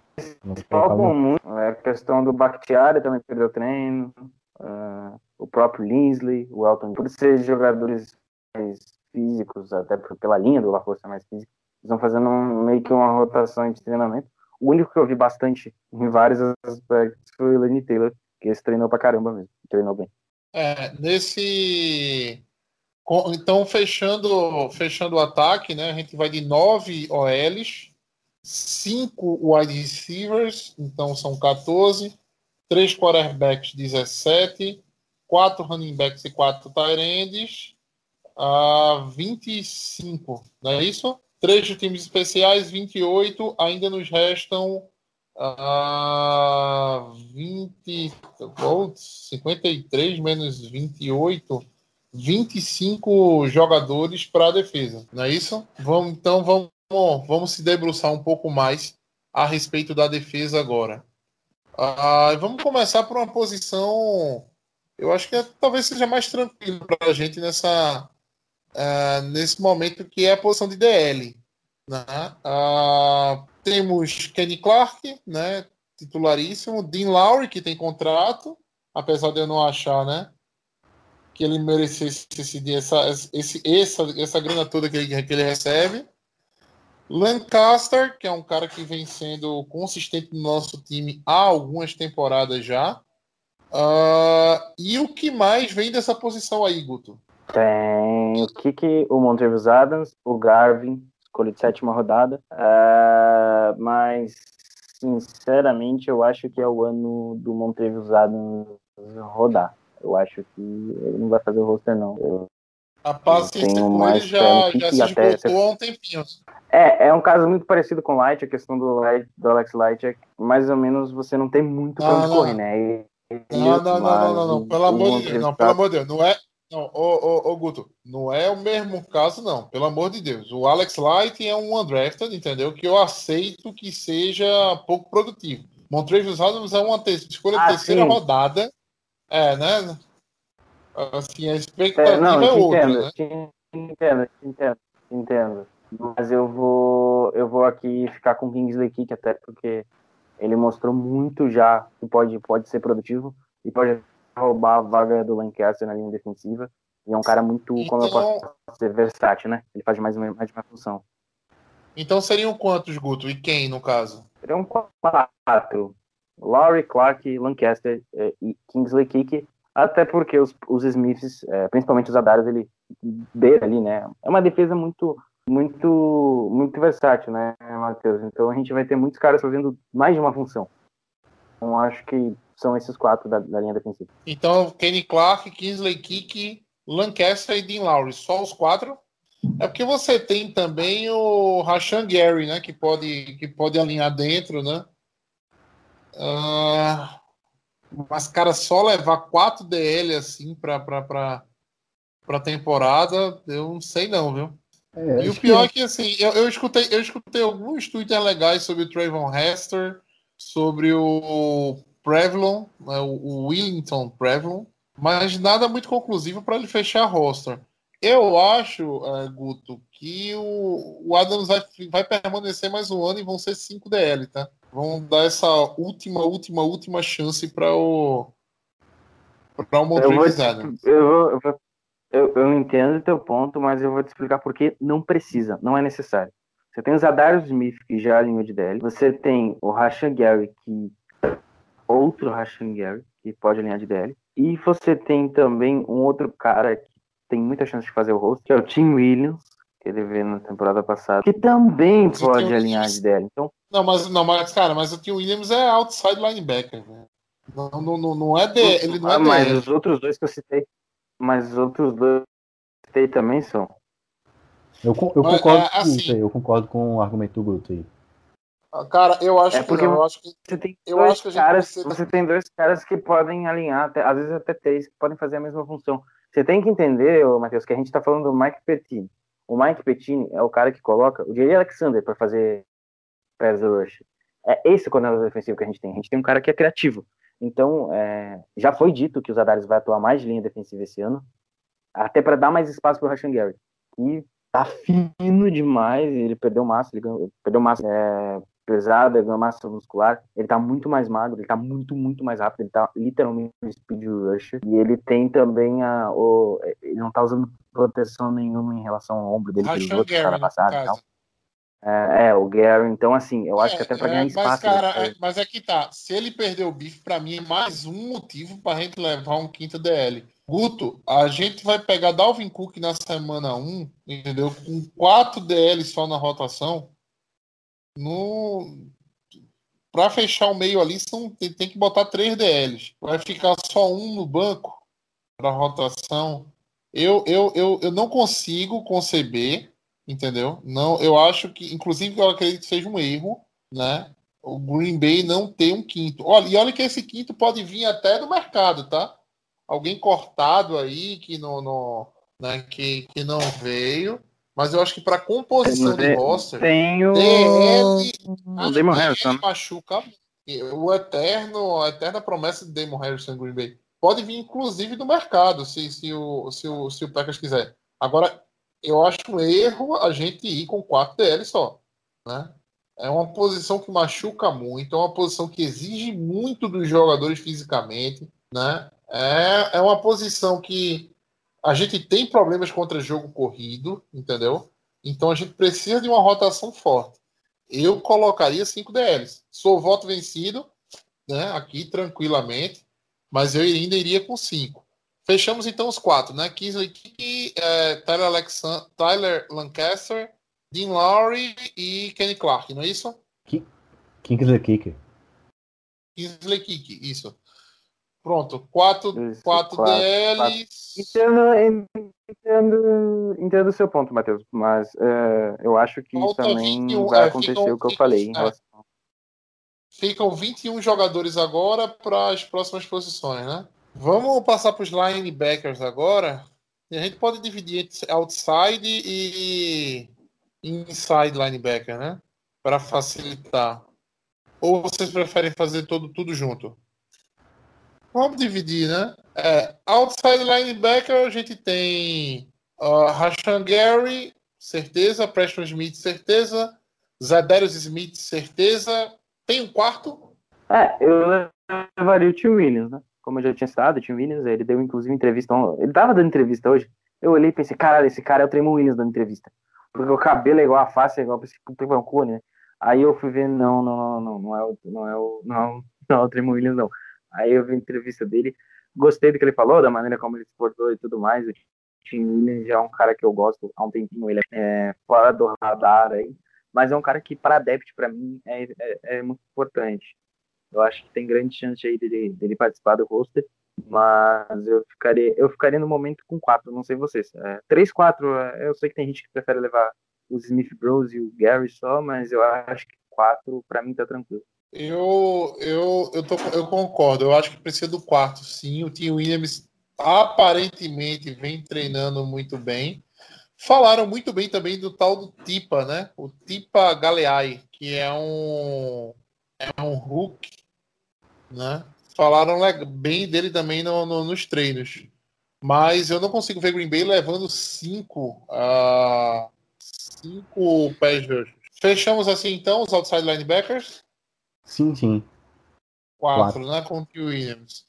focam muito. A questão do Bakhtiari também perdeu treino. Uh, o próprio Linsley, o Elton... Por ser jogadores mais físicos, até pela linha do La Força mais física, estão fazendo um, meio que uma rotação de treinamento. O único que eu vi bastante em vários aspectos foi o Lenny Taylor, que esse treinou pra caramba mesmo, treinou bem. É, nesse... Então, fechando, fechando o ataque, né, a gente vai de nove O Ls, cinco wide receivers, então são quatorze, três quarterbacks, dezessete, quatro running backs e quatro tight ends, uh, vinte e cinco, não é isso? Três de times especiais, vinte e oito. Ainda nos restam uh, vinte, cinquenta e três menos vinte e oito, vinte e cinco jogadores para a defesa. Não é isso? Vamos, então vamos, vamos se debruçar um pouco mais a respeito da defesa agora. Uh, vamos começar por uma posição, eu acho que é, talvez seja mais tranquilo para a gente nessa... Uh, nesse momento, que é a posição de D L, né? uh, temos Kenny Clark, né, titularíssimo, Dean Lowry, que tem contrato, apesar de eu não achar, né, que ele merecesse esse, essa, esse, essa, essa grana toda que ele, que ele recebe. Lancaster, que é um cara que vem sendo consistente no nosso time há algumas temporadas já. Uh, e o que mais vem dessa posição aí, Guto? Tem o Kiki, o Montravius Adams, o Garvin, escolha de sétima rodada. Uh, mas, sinceramente, eu acho que é o ano do Montravius Adams rodar. Eu acho que ele não vai fazer o roster, não. Eu, A paciência com ele já, já se esgotou há um tempinho. É, é um caso muito parecido com o Light. A questão do, Light, do Alex Light é que, mais ou menos, você não tem muito pra onde correr, né? E, Não, não, não, não, não, pelo amor de Deus, não, pelo amor de Deus, não é, não, ô, ô, ô, Guto, não é o mesmo caso, não, pelo amor de Deus, o Alex Light é um undrafted, entendeu, que eu aceito que seja pouco produtivo, Montravius Adams é uma te- escolha ah, terceira sim. rodada, é, né, assim, a expectativa é, não, é outra, entendo, né? Te entendo, te entendo, te entendo, mas eu vou, eu vou aqui ficar com o Kingsley Kick, até porque... Ele mostrou muito já que pode, pode ser produtivo e pode roubar a vaga do Lancaster na linha defensiva. E é um cara muito, então, como eu posso dizer, versátil, né? Ele faz mais, mais de uma função. Então seriam quantos, Guto? E quem, no caso? Seriam quatro. Lowry, Clark, Lancaster eh, e Kingsley Kick. Até porque os, os Smiths, eh, principalmente os Adares, ele dele ali, né? É uma defesa muito... Muito, muito versátil, né, Matheus? Então a gente vai ter muitos caras fazendo mais de uma função. Então acho que são esses quatro da, da linha defensiva. Então, Kenny Clark, Kingsley Kick, Lancaster e Dean Lowry, só os quatro. É porque você tem também o Rashan Gary, né, que pode, que pode alinhar dentro, né? Ah, mas, cara, só levar quatro D L assim pra, pra, pra, pra temporada, eu não sei não, viu? É, e o pior que... é que, assim, eu, eu, escutei, eu escutei alguns tweets legais sobre o Trayvon Hester, sobre o Prevlon, né, o Willington Prevlon, mas nada muito conclusivo para ele fechar a roster. Eu acho, uh, Guto, que o, o Adams vai, vai permanecer mais um ano e vão ser cinco D L, tá? Vão dar essa última, última, última chance para o para o Montravius Adams. Eu vou... Eu vou... Eu, eu entendo o teu ponto, mas eu vou te explicar porque não precisa, não é necessário. Você tem o Zadarius Smith, que já alinhou de D L. Você tem o Rashan Gary, que outro Rashan Gary, que pode alinhar de D L. E você tem também um outro cara que tem muita chance de fazer o roster, que é o Tim Williams, que ele veio na temporada passada, que também mas pode alinhar de D L. Então... Não, mas, não, mas, cara, mas o Tim Williams é outside linebacker, né? Não, não, não, não é D L, ele não é ah, D L. Mas os outros dois que eu citei, mas os outros dois também são. Eu, eu concordo é, assim, com isso aí, eu concordo com o argumento do Guto aí. Cara, eu acho é que não, eu acho que você tem eu dois acho que a gente caras, precisa... você tem dois caras que podem alinhar, até, às vezes até três que podem fazer a mesma função. Você tem que entender, ô, Matheus, que a gente tá falando do Mike Pettine. O Mike Pettine é o cara que coloca o Jerry Alexander para fazer pass rush. É esse o coordenador defensivo que a gente tem. A gente tem um cara que é criativo. Então, é, já foi dito que o Zadares vai atuar mais de linha defensiva esse ano, até para dar mais espaço para o Rashan Gary. E tá fino demais, ele perdeu massa, ele ganhou, perdeu massa é, pesada, ganhou massa muscular, ele tá muito mais magro, ele tá muito, muito mais rápido, ele tá literalmente no speed rusher. E ele tem também a... O, ele não tá usando proteção nenhuma em relação ao ombro dele, que outro cara passado e tal. É, é, o Gary, então assim, eu acho é, que até pra ganhar é, espaço... Mas, cara, é, mas é que tá, se ele perder o bife, pra mim é mais um motivo pra gente levar um quinto D L. Guto, a gente vai pegar Dalvin Cook na semana um, entendeu? Com quatro D L só na rotação, no... pra fechar o meio ali, são... tem que botar três D Ls. Vai ficar só um no banco pra rotação. Eu, eu, eu, eu não consigo conceber... Entendeu? Não, eu acho que, inclusive, eu acredito que seja um erro, né? O Green Bay não ter um quinto. Olha, e olha que esse quinto pode vir até do mercado, tá? Alguém cortado aí que não, não, né, que, que não veio. Mas eu acho que para composição de roster, tenho... D L, o Damon Harrison machuca. O eterno, a eterna promessa de Damon Harrison Green Bay pode vir, inclusive, do mercado, se, se, o, se, o, se o Packers quiser. Agora. Eu acho um erro a gente ir com quatro D L só, né? É uma posição que machuca muito, é uma posição que exige muito dos jogadores fisicamente, né? É, é uma posição que a gente tem problemas contra jogo corrido, entendeu? Então a gente precisa de uma rotação forte. Eu colocaria cinco D Ls. Sou voto vencido, né? Aqui tranquilamente. mas eu ainda iria com cinco. Fechamos então os quatro, né? Kingsley King, é, Tyler, Alexand- Tyler Lancaster, Dean Lowry e Kenny Clark, não é isso? Ki- Kingsley Kick. Kingsley Kick, isso. Pronto, quatro, isso, quatro, quatro D Ls. Entendo, entendo, entendo o seu ponto, Matheus, mas uh, eu acho que Volta também vinte e um, vai é, acontecer ficam, o que eu falei. É, em relação... Ficam vinte e um jogadores agora para as próximas posições, né? Vamos passar para os linebackers agora. E a gente pode dividir entre outside e inside linebacker, né? Para facilitar. Ou vocês preferem fazer todo, tudo junto? Vamos dividir, né? É, outside linebacker, a gente tem uh, Rashan Gary, certeza. Preston Smith, certeza. Zadarius Smith, certeza. Tem um quarto? É, eu levaria o Tim Williams, né? Como eu já tinha citado, o Tim Williams, ele deu, inclusive, entrevista. Ele tava dando entrevista hoje. Eu olhei e pensei, caralho, esse cara é o Tremon Williams dando entrevista. Porque o cabelo é igual, a face é igual, esse Tremon Cone, né? Aí eu fui ver, não, não, não, não, não é o, não é o, não, não é o Tremon Williams, não. Aí eu vi a entrevista dele, gostei do que ele falou, da maneira como ele se portou e tudo mais. O Tim Williams já é um cara que eu gosto há um tempinho, ele é fora do radar aí, mas é um cara que para adepto, para mim, é, é, é muito importante. Eu acho que tem grande chance aí dele, dele participar do roster, mas eu ficaria, eu ficaria no momento com quatro, não sei vocês. É, três, quatro, eu sei que tem gente que prefere levar os Smith Bros e o Gary só, mas eu acho que quatro, para mim, tá tranquilo. Eu, eu, eu, tô, eu concordo, eu acho que precisa do quarto, sim. O Tim Williams aparentemente vem treinando muito bem. Falaram muito bem também do tal do Tipa, né? O Tipa Galeai, que é um, é um Hulk, né? Falaram bem dele também no, no, nos treinos. Mas eu não consigo ver Green Bay levando cinco, uh, cinco pés verdes. Fechamos assim então os outside linebackers. Sim, sim. Quatro, Quatro. Né? Com o T. Williams.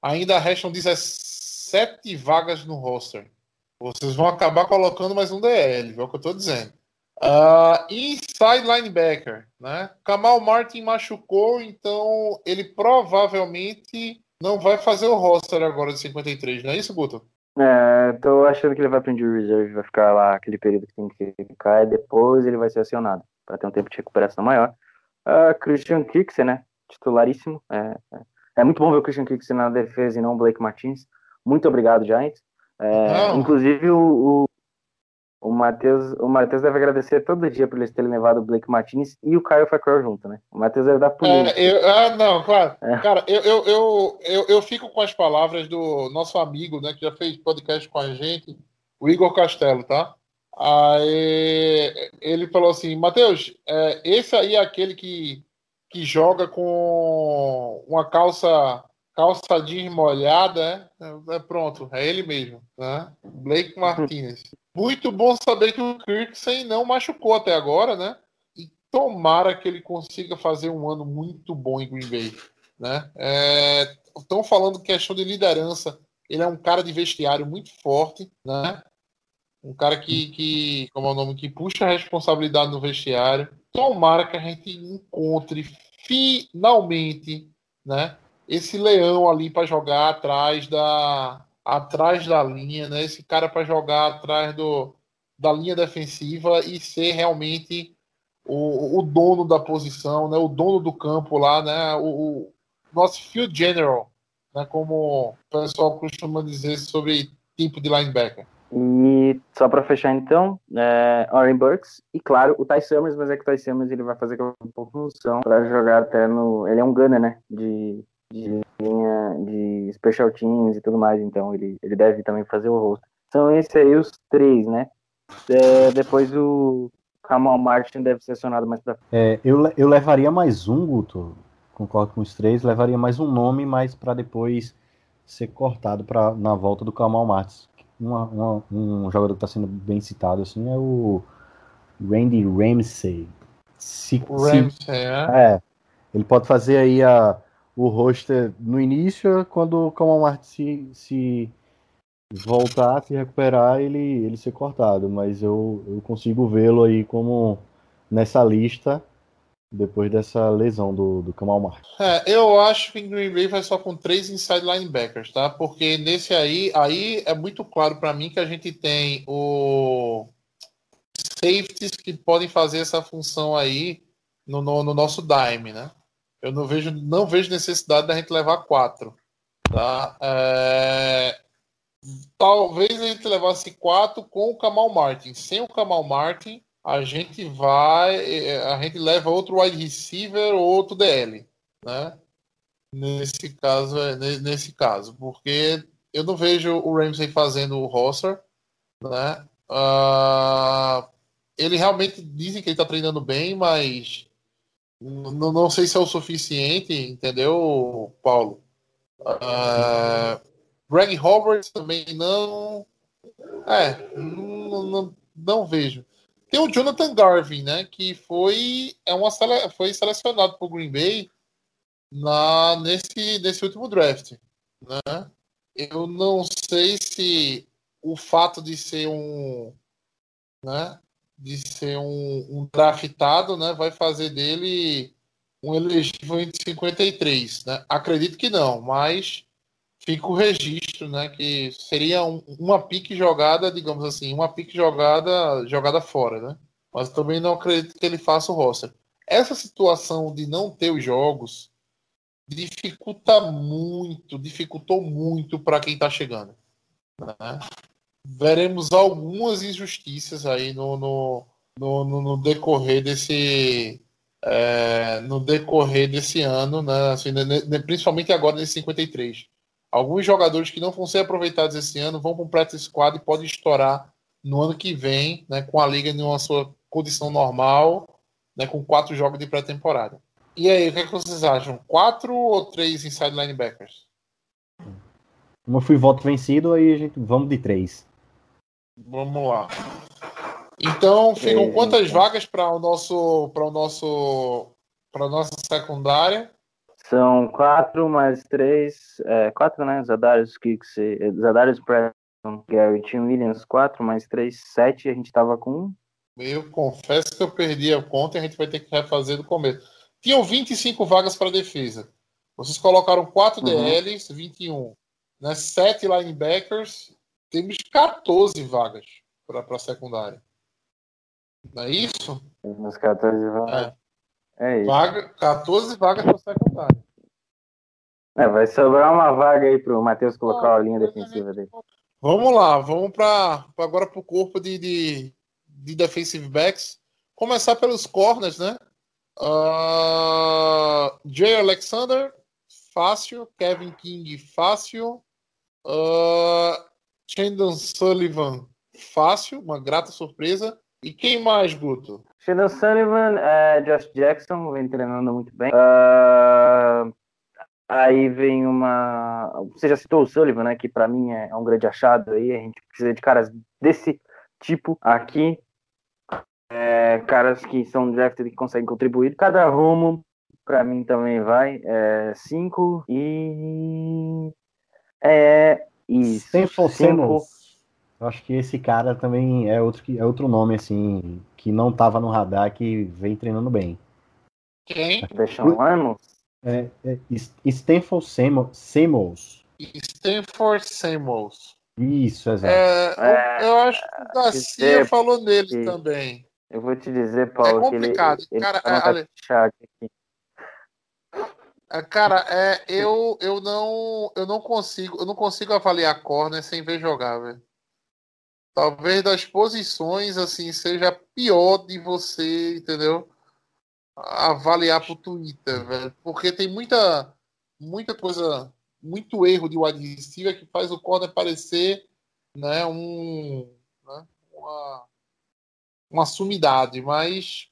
Ainda restam dezessete vagas no roster. Vocês vão acabar colocando mais um D L, é o que eu tô dizendo. Uh, inside linebacker, né? Kamal Martin machucou, então ele provavelmente não vai fazer o roster agora de cinquenta e três, não é isso, Guto? É, tô achando que ele vai para o injury reserve, vai ficar lá aquele período que tem que ficar, e depois ele vai ser acionado, para ter um tempo de recuperação maior. Uh, Christian Kirksey, né? Titularíssimo. É, é muito bom ver o Christian Kirksey na defesa e não o Blake Martins. Muito obrigado, Giants. É, inclusive, o, o, o Matheus o Matheus deve agradecer todo dia por eles terem levado o Blake Martins e o Kyle Fackrell junto, né? O Matheus deve dar polícia. É, eu, ah, não, claro. É. Cara, eu, eu, eu, eu, eu fico com as palavras do nosso amigo, né? Que já fez podcast com a gente, o Igor Castelo, tá? Aí ele falou assim, Matheus, é, esse aí é aquele que, que joga com uma calça calça jeans molhada, é, é pronto, é ele mesmo, né? Blake Martinez. Muito bom saber que o Kirksey não machucou até agora, né? E tomara que ele consiga fazer um ano muito bom em Green Bay, né? Estão é, falando questão de liderança, ele é um cara de vestiário muito forte, né? Um cara que, que, como é o nome, que puxa a responsabilidade no vestiário. Tomara que a gente encontre finalmente, né, esse leão ali para jogar atrás da, atrás da linha, né, esse cara para jogar atrás do, da linha defensiva e ser realmente o, o dono da posição, né, o dono do campo lá, né, o, o nosso field general, né, como o pessoal costuma dizer sobre tipo de linebacker. E só para fechar então, é, Oren Burks e claro o Ty Summers, mas é que o Ty Summers ele vai fazer um pouco função para jogar até no, ele é um gunner, né, de, de linha de special teams e tudo mais, então ele, ele deve também fazer o rosto. São esses aí os três, né? É, depois o Kamal Martin deve ser acionado mais para é, eu, eu levaria mais um, Guto, concordo com os três, levaria mais um nome, mas para depois ser cortado pra, na volta do Kamal Martin. Uma, uma, um jogador que está sendo bem citado assim, é o Randy Ramsey. Se, Ramsey, se, é. é. Ele pode fazer aí a, o roster no início, quando o Kamal Martin se, se voltar, se recuperar, ele, ele ser cortado. Mas eu, eu consigo vê-lo aí como nessa lista depois dessa lesão do, do Kamal Martin. É, eu acho que o Green Bay vai só com três inside linebackers, tá? Porque nesse aí, aí é muito claro para mim que a gente tem o safeties que podem fazer essa função aí no, no, no nosso dime, né? Eu não vejo, não vejo necessidade da gente levar quatro, tá? É... Talvez a gente levasse quatro com o Kamal Martin. Sem o Kamal Martin, a gente vai, a gente leva outro wide receiver ou outro D L, né? Nesse caso, nesse caso, porque eu não vejo o Ramsey fazendo o roster, né? Uh, ele realmente dizem que ele tá treinando bem, mas não, não sei se é o suficiente, entendeu, Paulo? Uh, Greg Roberts também não, é, não, não, não vejo. Tem o Jonathan Garvin, né, que foi, é uma, foi selecionado por Green Bay na, nesse, nesse último draft, né? Eu não sei se o fato de ser um, né, de ser um, um draftado, né, vai fazer dele um elegível em cinquenta e três, né? Acredito que não, mas fica o registro, né, que seria um, uma pique jogada, digamos assim, uma pique jogada jogada fora, né? Mas também não acredito que ele faça o roster. Essa situação de não ter os jogos dificulta muito, dificultou muito para quem está chegando, né? Veremos algumas injustiças aí no, no, no, no decorrer desse é, no decorrer desse ano, né? Assim, principalmente agora nesse cinquenta e três. Alguns jogadores que não vão ser aproveitados esse ano vão para um practice squad e podem estourar no ano que vem, né, com a liga em uma sua condição normal, né, com quatro jogos de pré-temporada. E aí, o que, é que vocês acham? Quatro ou três inside linebackers? Como eu fui voto vencido, aí a gente vamos de três. Vamos lá. Então, ficam é... quantas vagas para o nosso, para o nosso, para a nossa secundária? São quatro mais três, é, quatro, né? Zadarius, Kixi, Zadarius, Preston, Gary, Tim Williams, quatro mais três, sete, a gente tava com um. Eu confesso que eu perdi a conta e a gente vai ter que refazer do começo. Tinham vinte e cinco vagas para defesa. Vocês colocaram quatro uhum. D Ls, vinte e um, né? sete linebackers, temos quatorze vagas para a secundária. Não é isso? Temos quatorze vagas. É. É isso. Vaga, quatorze vagas para secundário. É, vai sobrar uma vaga aí para o Matheus colocar ah, a linha defensiva dele. Vamos lá, vamos para agora para o corpo de, de, de defensive backs. Começar pelos corners, né? Uh, Jay Alexander, fácil. Kevin King, fácil. Uh, Chandon Sullivan, fácil. Uma grata surpresa. E quem mais, Guto? Shannon Sullivan, uh, Josh Jackson, vem treinando muito bem. Uh, aí vem uma... Você já citou o Sullivan, né? Que pra mim é um grande achado aí. A gente precisa de caras desse tipo aqui. É, caras que são drafted e que conseguem contribuir. Cada rumo, pra mim, também vai. É, cinco e... É... Isso. Cinco. cinco. Eu acho que esse cara também é outro, é outro nome, assim, que não estava no radar, que vem treinando bem. Quem? Deixando anos? É, é, Stanford Samuels. Stanford Samuels. Isso, exato. É, é, eu, eu acho que o Garcia falou nele que, também. Eu vou te dizer, Paulo, é complicado. Que ele, ele cara, tá é, chat aqui. Cara, é, eu, eu, não, eu, não consigo, eu não consigo avaliar a corner sem ver jogar, velho. Talvez das posições, assim, seja pior de você, entendeu? Avaliar pro Twitter, velho. Porque tem muita, muita coisa, muito erro de wide receiver que faz o corner parecer, né, um, né, uma, uma sumidade. Mas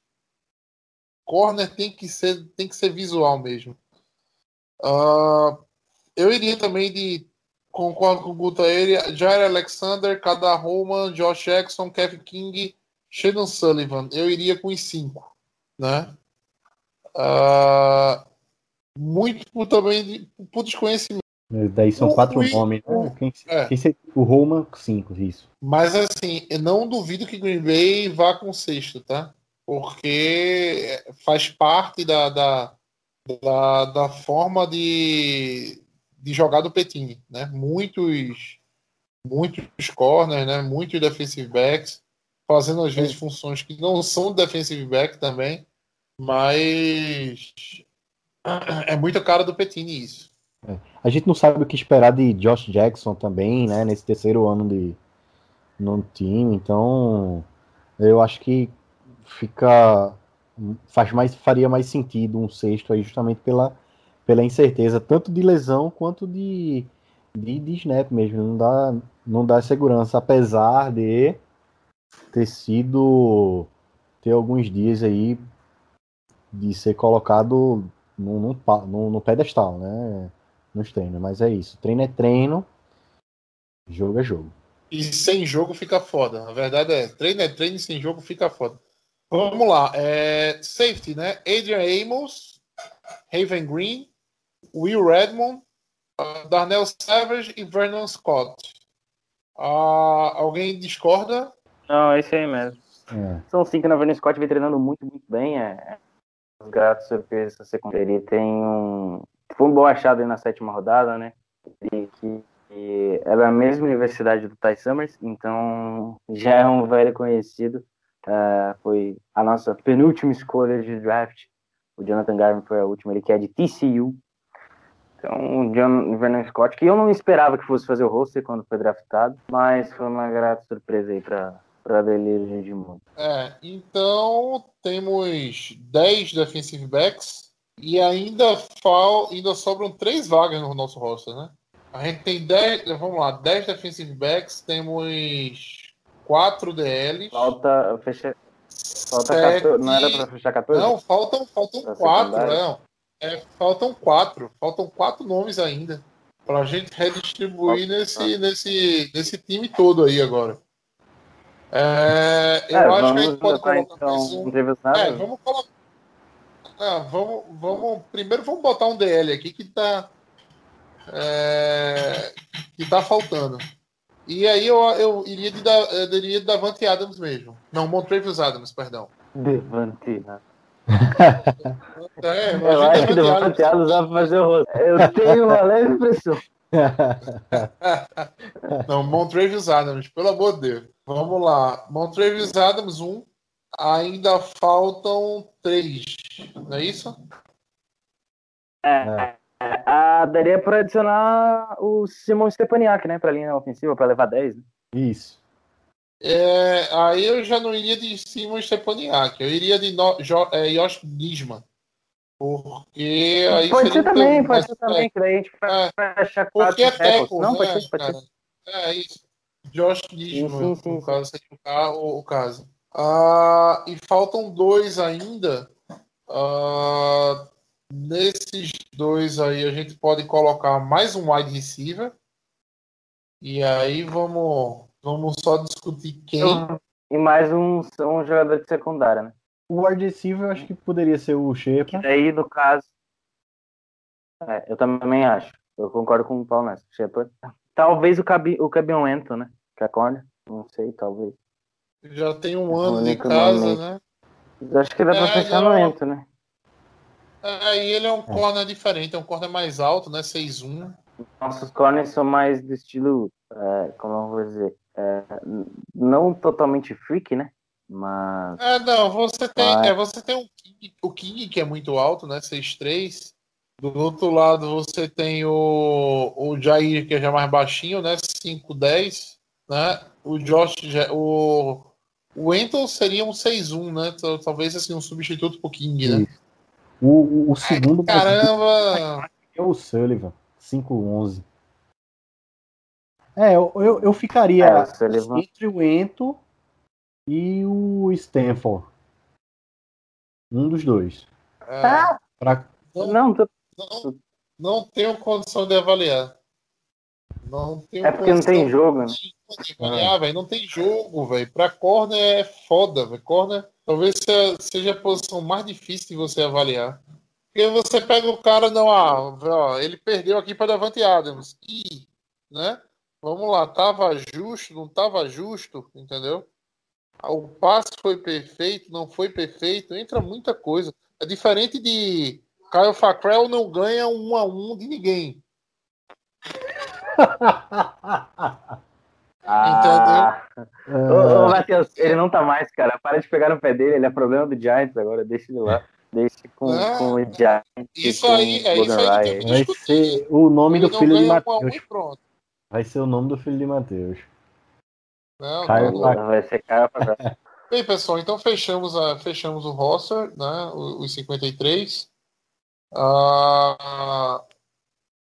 corner tem que ser, tem que ser visual mesmo. Uh, eu iria também de... Concordo com o Guto aí. Jair Alexander, Kadar Roman, Josh Jackson, Kevin King, Shannon Sullivan. Eu iria com os cinco, né? Uh, muito por, também de, por desconhecimento. Daí são o, quatro o, nomes. O, né? Quem, é. quem seria o Roman, cinco, isso. Mas assim, eu não duvido que Green Bay vá com sexto, tá? porque faz parte da, da, da, da forma de, de jogar do Pettini, né? Muitos, muitos corners, né? Muitos defensive backs, fazendo às vezes funções que não são defensive back também, mas é muito cara do Pettini isso. É. A gente não sabe o que esperar de Josh Jackson também, né? Nesse terceiro ano de no time, então eu acho que fica faz mais, faria mais sentido um sexto aí justamente pela, pela incerteza, tanto de lesão quanto de, de, de snap mesmo. Não dá, não dá segurança, apesar de ter sido ter alguns dias aí de ser colocado num, num, num pedestal, né? Nos treinos, mas é isso. Treino é treino, jogo é jogo. E sem jogo fica foda. A verdade é, treino é treino e sem jogo fica foda. Vamos lá. É, safety, né? Adrian Amos, Raven Green, Will Redmond, uh, Darnell Savage e Vernon Scott. Uh, alguém discorda? Não, é isso aí mesmo. É. São cinco, na Vernon Scott vem treinando muito, muito bem. É. Os gatos surpresa essa secundária. Ele tem um... Foi um bom achado aí na sétima rodada, né? E que e ela é a mesma universidade do Ty Summers, então já é um velho conhecido. Uh, foi a nossa penúltima escolha de draft. O Jonathan Garvin foi a última, ele que é de T C U. Então, o John Vernon Scott, que eu não esperava que fosse fazer o roster quando foi draftado, mas foi uma grata surpresa aí para para delírio de mundo. É, então temos dez defensive backs. E ainda, fal... ainda sobram três vagas no nosso roster, né? A gente tem dez, vamos lá, dez defensive backs, temos quatro D Ls. Falta, fecha... falta sete... quatorze, não era pra fechar catorze? Não, faltam, faltam quatro, né? É, faltam quatro, faltam quatro nomes ainda pra gente redistribuir falta... nesse, nesse, nesse time todo aí agora. É, eu é, acho que a gente pode colocar então, um... É, vamos colocar... Ah, vamos, vamos, primeiro vamos botar um D L aqui que tá, é, que tá faltando. E aí eu, eu iria de, da, eu iria de Devante Adams mesmo. Não, Montravius Adams, perdão. Devante é, eu acho que Devante Adams dá pra fazer o rosto. Eu tenho uma leve impressão. Não, Montravius Adams, pelo amor de Deus. Vamos lá, Montravius Adams um. Ainda faltam três, não é isso? É, a, daria para adicionar o Simon Stepaniak, né, para linha ofensiva, para levar dez, né? Isso. É, aí eu já não iria de Simon Stepaniak, eu iria de no, jo, é, Josh Nisman, porque aí pode ser também, pode ser também, que daí a gente é, fecha quatro porque é tackles, não, né, pode ser, pode ser. É isso, Josh Nisman, no caso, seria o, o caso. Ah, e faltam dois ainda. Ah, nesses dois aí a gente pode colocar mais um wide receiver. E aí vamos, vamos só discutir quem. E mais um, um jogador de secundária, né? O wide receiver eu acho que poderia ser o Shepa. E aí, no caso. É, eu também acho. Eu concordo com o Paulo nessa. Shepa. Talvez o Cabion Ento, né? Que é corner. Não sei, talvez. Já tem um ano é de casa, momento, né? Eu acho que dá pra é, fechar no é um... Ento, né? É, e ele é um corner diferente, é um corner mais alto, né? seis um. Nossos corners são mais do estilo, é, como eu vou dizer, é, não totalmente freak, né? Mas... É, não, você tem, Mas... é, você tem um King, o King, que é muito alto, né? seis três. Do outro lado você tem o, o Jair, que é já mais baixinho, né? cinco dez, né? O Josh... o O Enton seria um seis um, né? Talvez assim, um substituto pro King, né? O, o, o segundo... Ai, caramba! É o Sullivan, cinco onze. É, eu, eu, eu ficaria é, o entre o Enton e o Stanford. Um dos dois. É, ah, pra... não, tô... não, não tenho condição de avaliar. Não tenho é porque não tem jogo, né? Ah, véio, não tem jogo, velho. Pra corner é foda, velho. Corner talvez seja a posição mais difícil de você avaliar. Porque você pega o cara, não, ah, ó, ele perdeu aqui pra Devante Adams. Ih, né? Vamos lá, tava justo, não tava justo, entendeu? o passe foi perfeito, não foi perfeito, entra muita coisa. É diferente de Kyle Fackrell não ganha um a um de ninguém. Ah, entendeu? Ô, ô Matheus, ele não tá mais, cara. Para de pegar no pé dele, ele é problema do Giants agora, deixa ele lá. Deixa com, é, com o Giants. Isso aí, é isso aí que vai ser o nome ele do filho de Matheus. Vai ser o nome do filho de Matheus. Não, Caio não, não. Vai ser Caio Fackrell. Bem, pessoal, então fechamos, a, fechamos o roster, né? Os cinquenta e três. Ah,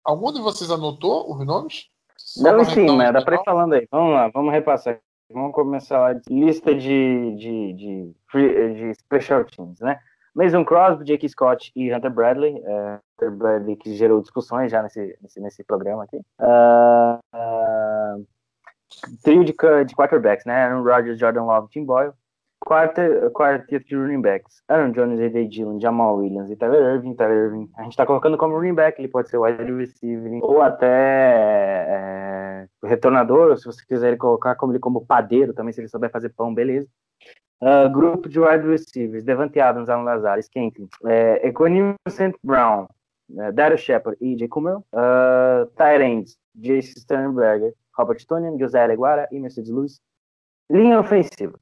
algum de vocês anotou os nomes? Só não, sim, mas dá pra ir falando aí. Vamos lá, vamos repassar. Vamos começar lá. Lista de, de, de, de special teams, né? Mason Crosby, Jake Scott e Hunter Bradley. É, Hunter Bradley que gerou discussões já nesse, nesse, nesse programa aqui. Uh, uh, trio de, de quarterbacks, né? Aaron Rodgers, Jordan Love, Tim Boyle. Quarteto de running backs. Aaron Jones, A J. Dillon, Jamal Williams e Tyler Irving. Tyler Irving a gente tá colocando como running back, ele pode ser wide receiver ou até é, retornador, ou se você quiser colocar como ele como padeiro também, se ele souber fazer pão, beleza. Uh, grupo de wide receivers, Devante Adams, Aaron Lazares, Kenny Clark, Equanimous Saint Brown, uh, Daryl Shepard e Jake Kumerow, uh, tight ends, Jason Sternberger, Robert Tonian, José Areguara e Mercedes Lewis. Linha ofensiva,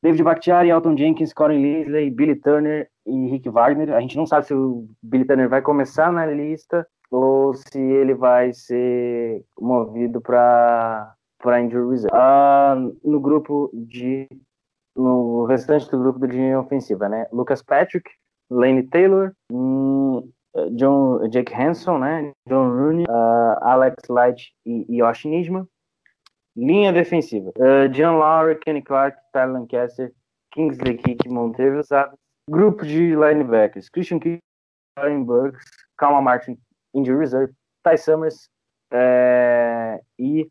David Bakhtiari, Elton Jenkins, Corey Linsley, Billy Turner e Rick Wagner. A gente não sabe se o Billy Turner vai começar na lista ou se ele vai ser movido para para injury reserve. Uh, no grupo de no restante do grupo de linha ofensiva, né? Lucas Patrick, Lane Taylor, um, John, Jake Hanson, né? John Rooney, uh, Alex Light e, e Josh Nisman. Linha defensiva, uh, John Lowry, Kenny Clark, Tyler Lancaster, Kingsley Kick, Montravius Adams. Grupo de linebackers, Christian Kick, Aaron Burks, Kamal Martin, Injury Reserve, Ty Summers, é, e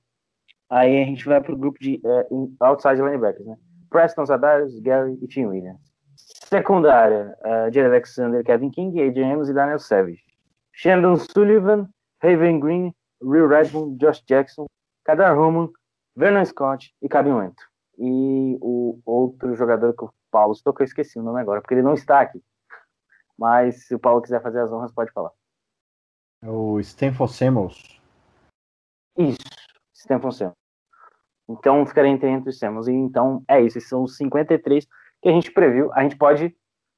aí a gente vai pro grupo de é, outside linebackers, né? Preston, Zadarius, Gary e Tim Williams. Secundária, uh, Jerry Alexander, Kevin King, A J. Amos e Daniel Savage. Shandon Sullivan, Raven Green, Will Redmond, Josh Jackson, Kadar Roman, Vernon Scott e Cabin Wento. E o outro jogador que o Paulo citou, que eu esqueci o nome agora, porque ele não está aqui. Mas se o Paulo quiser fazer as honras, pode falar. É o Stanford Samuels. Isso, Stanford Samuels. Então ficaria entre os Samuels. E então é isso, esses são os cinquenta e três que a gente previu. A gente pode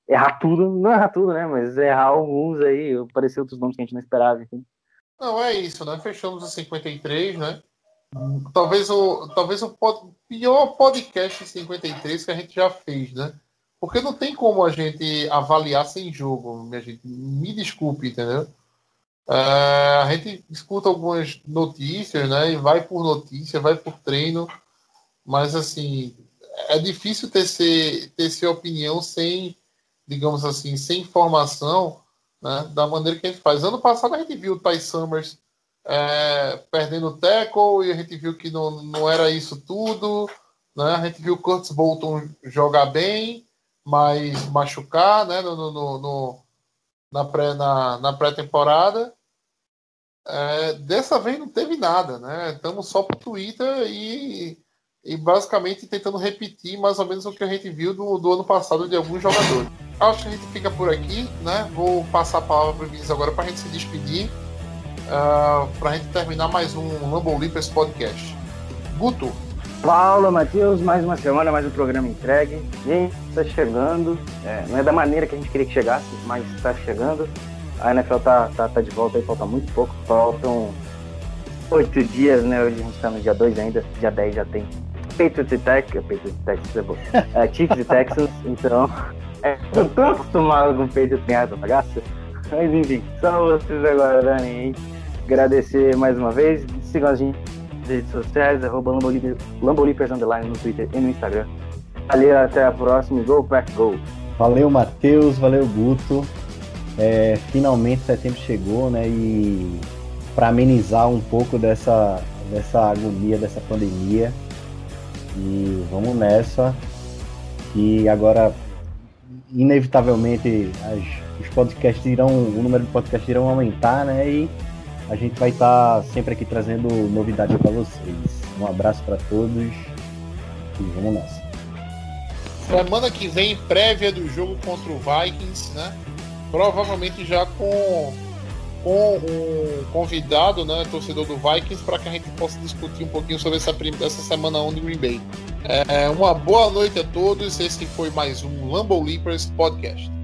errar tudo, não errar tudo, né? Mas errar alguns aí, aparecer outros nomes que a gente não esperava. Enfim. Não, é isso, né? Fechamos os cinquenta e três, né? Talvez o, talvez o pod, pior podcast cinquenta e três que a gente já fez, né? Porque não tem como a gente avaliar sem jogo, minha gente. Me desculpe, entendeu? É, a gente escuta algumas notícias, né? E vai por notícia, vai por treino. Mas, assim, é difícil ter ser, ter ser opinião sem, digamos assim, sem informação, né? Da maneira que a gente faz. Ano passado a gente viu o Ty Summers É, perdendo o tackle, e a gente viu que não, não era isso tudo, né? A gente viu o Curtis Bolton jogar bem, mas machucar, né? no, no, no, na, pré, na, na pré-temporada. É, dessa vez não teve nada, né? Estamos só pro Twitter e, e basicamente tentando repetir mais ou menos o que a gente viu do, do ano passado de alguns jogadores. Acho que a gente fica por aqui, né? Vou passar a palavra para o Vinícius agora para a gente se despedir. Uh, pra gente terminar mais um Lambo Leapers Podcast. Guto, Paulo, Matheus, mais uma semana, mais um programa entregue. Gente, tá chegando, é, não é da maneira que a gente queria que chegasse, mas tá chegando. A N F L tá, tá, tá de volta aí, falta muito pouco, faltam oito dias, né? Hoje a gente tá no dia dois ainda, dia dez já tem Patriots e Texans, Patriots e Texans é bom, é, Chiefs e Texans, então é, eu tô acostumado com o Patriots e essa bagaça, mas enfim, só vocês agora, Dani, hein? Agradecer mais uma vez. Sigam a gente nas redes sociais, arroba Lambolipers Underline no Twitter e no Instagram. Valeu, até a próxima. Go Pack Go! Valeu, Matheus. Valeu, Guto. É, finalmente setembro chegou, né? E para amenizar um pouco dessa, dessa agonia, dessa pandemia. E vamos nessa. E agora, inevitavelmente, as, os podcasts irão, o número de podcasts irão aumentar, né? E a gente vai estar sempre aqui trazendo novidade para vocês. Um abraço para todos e vamos nessa. Semana que vem, prévia do jogo contra o Vikings, né? Provavelmente já com, com um convidado, né, torcedor do Vikings, para que a gente possa discutir um pouquinho sobre essa, essa semana um de Green Bay. É, uma boa noite a todos. Esse foi mais um Lambo Leapers Podcast.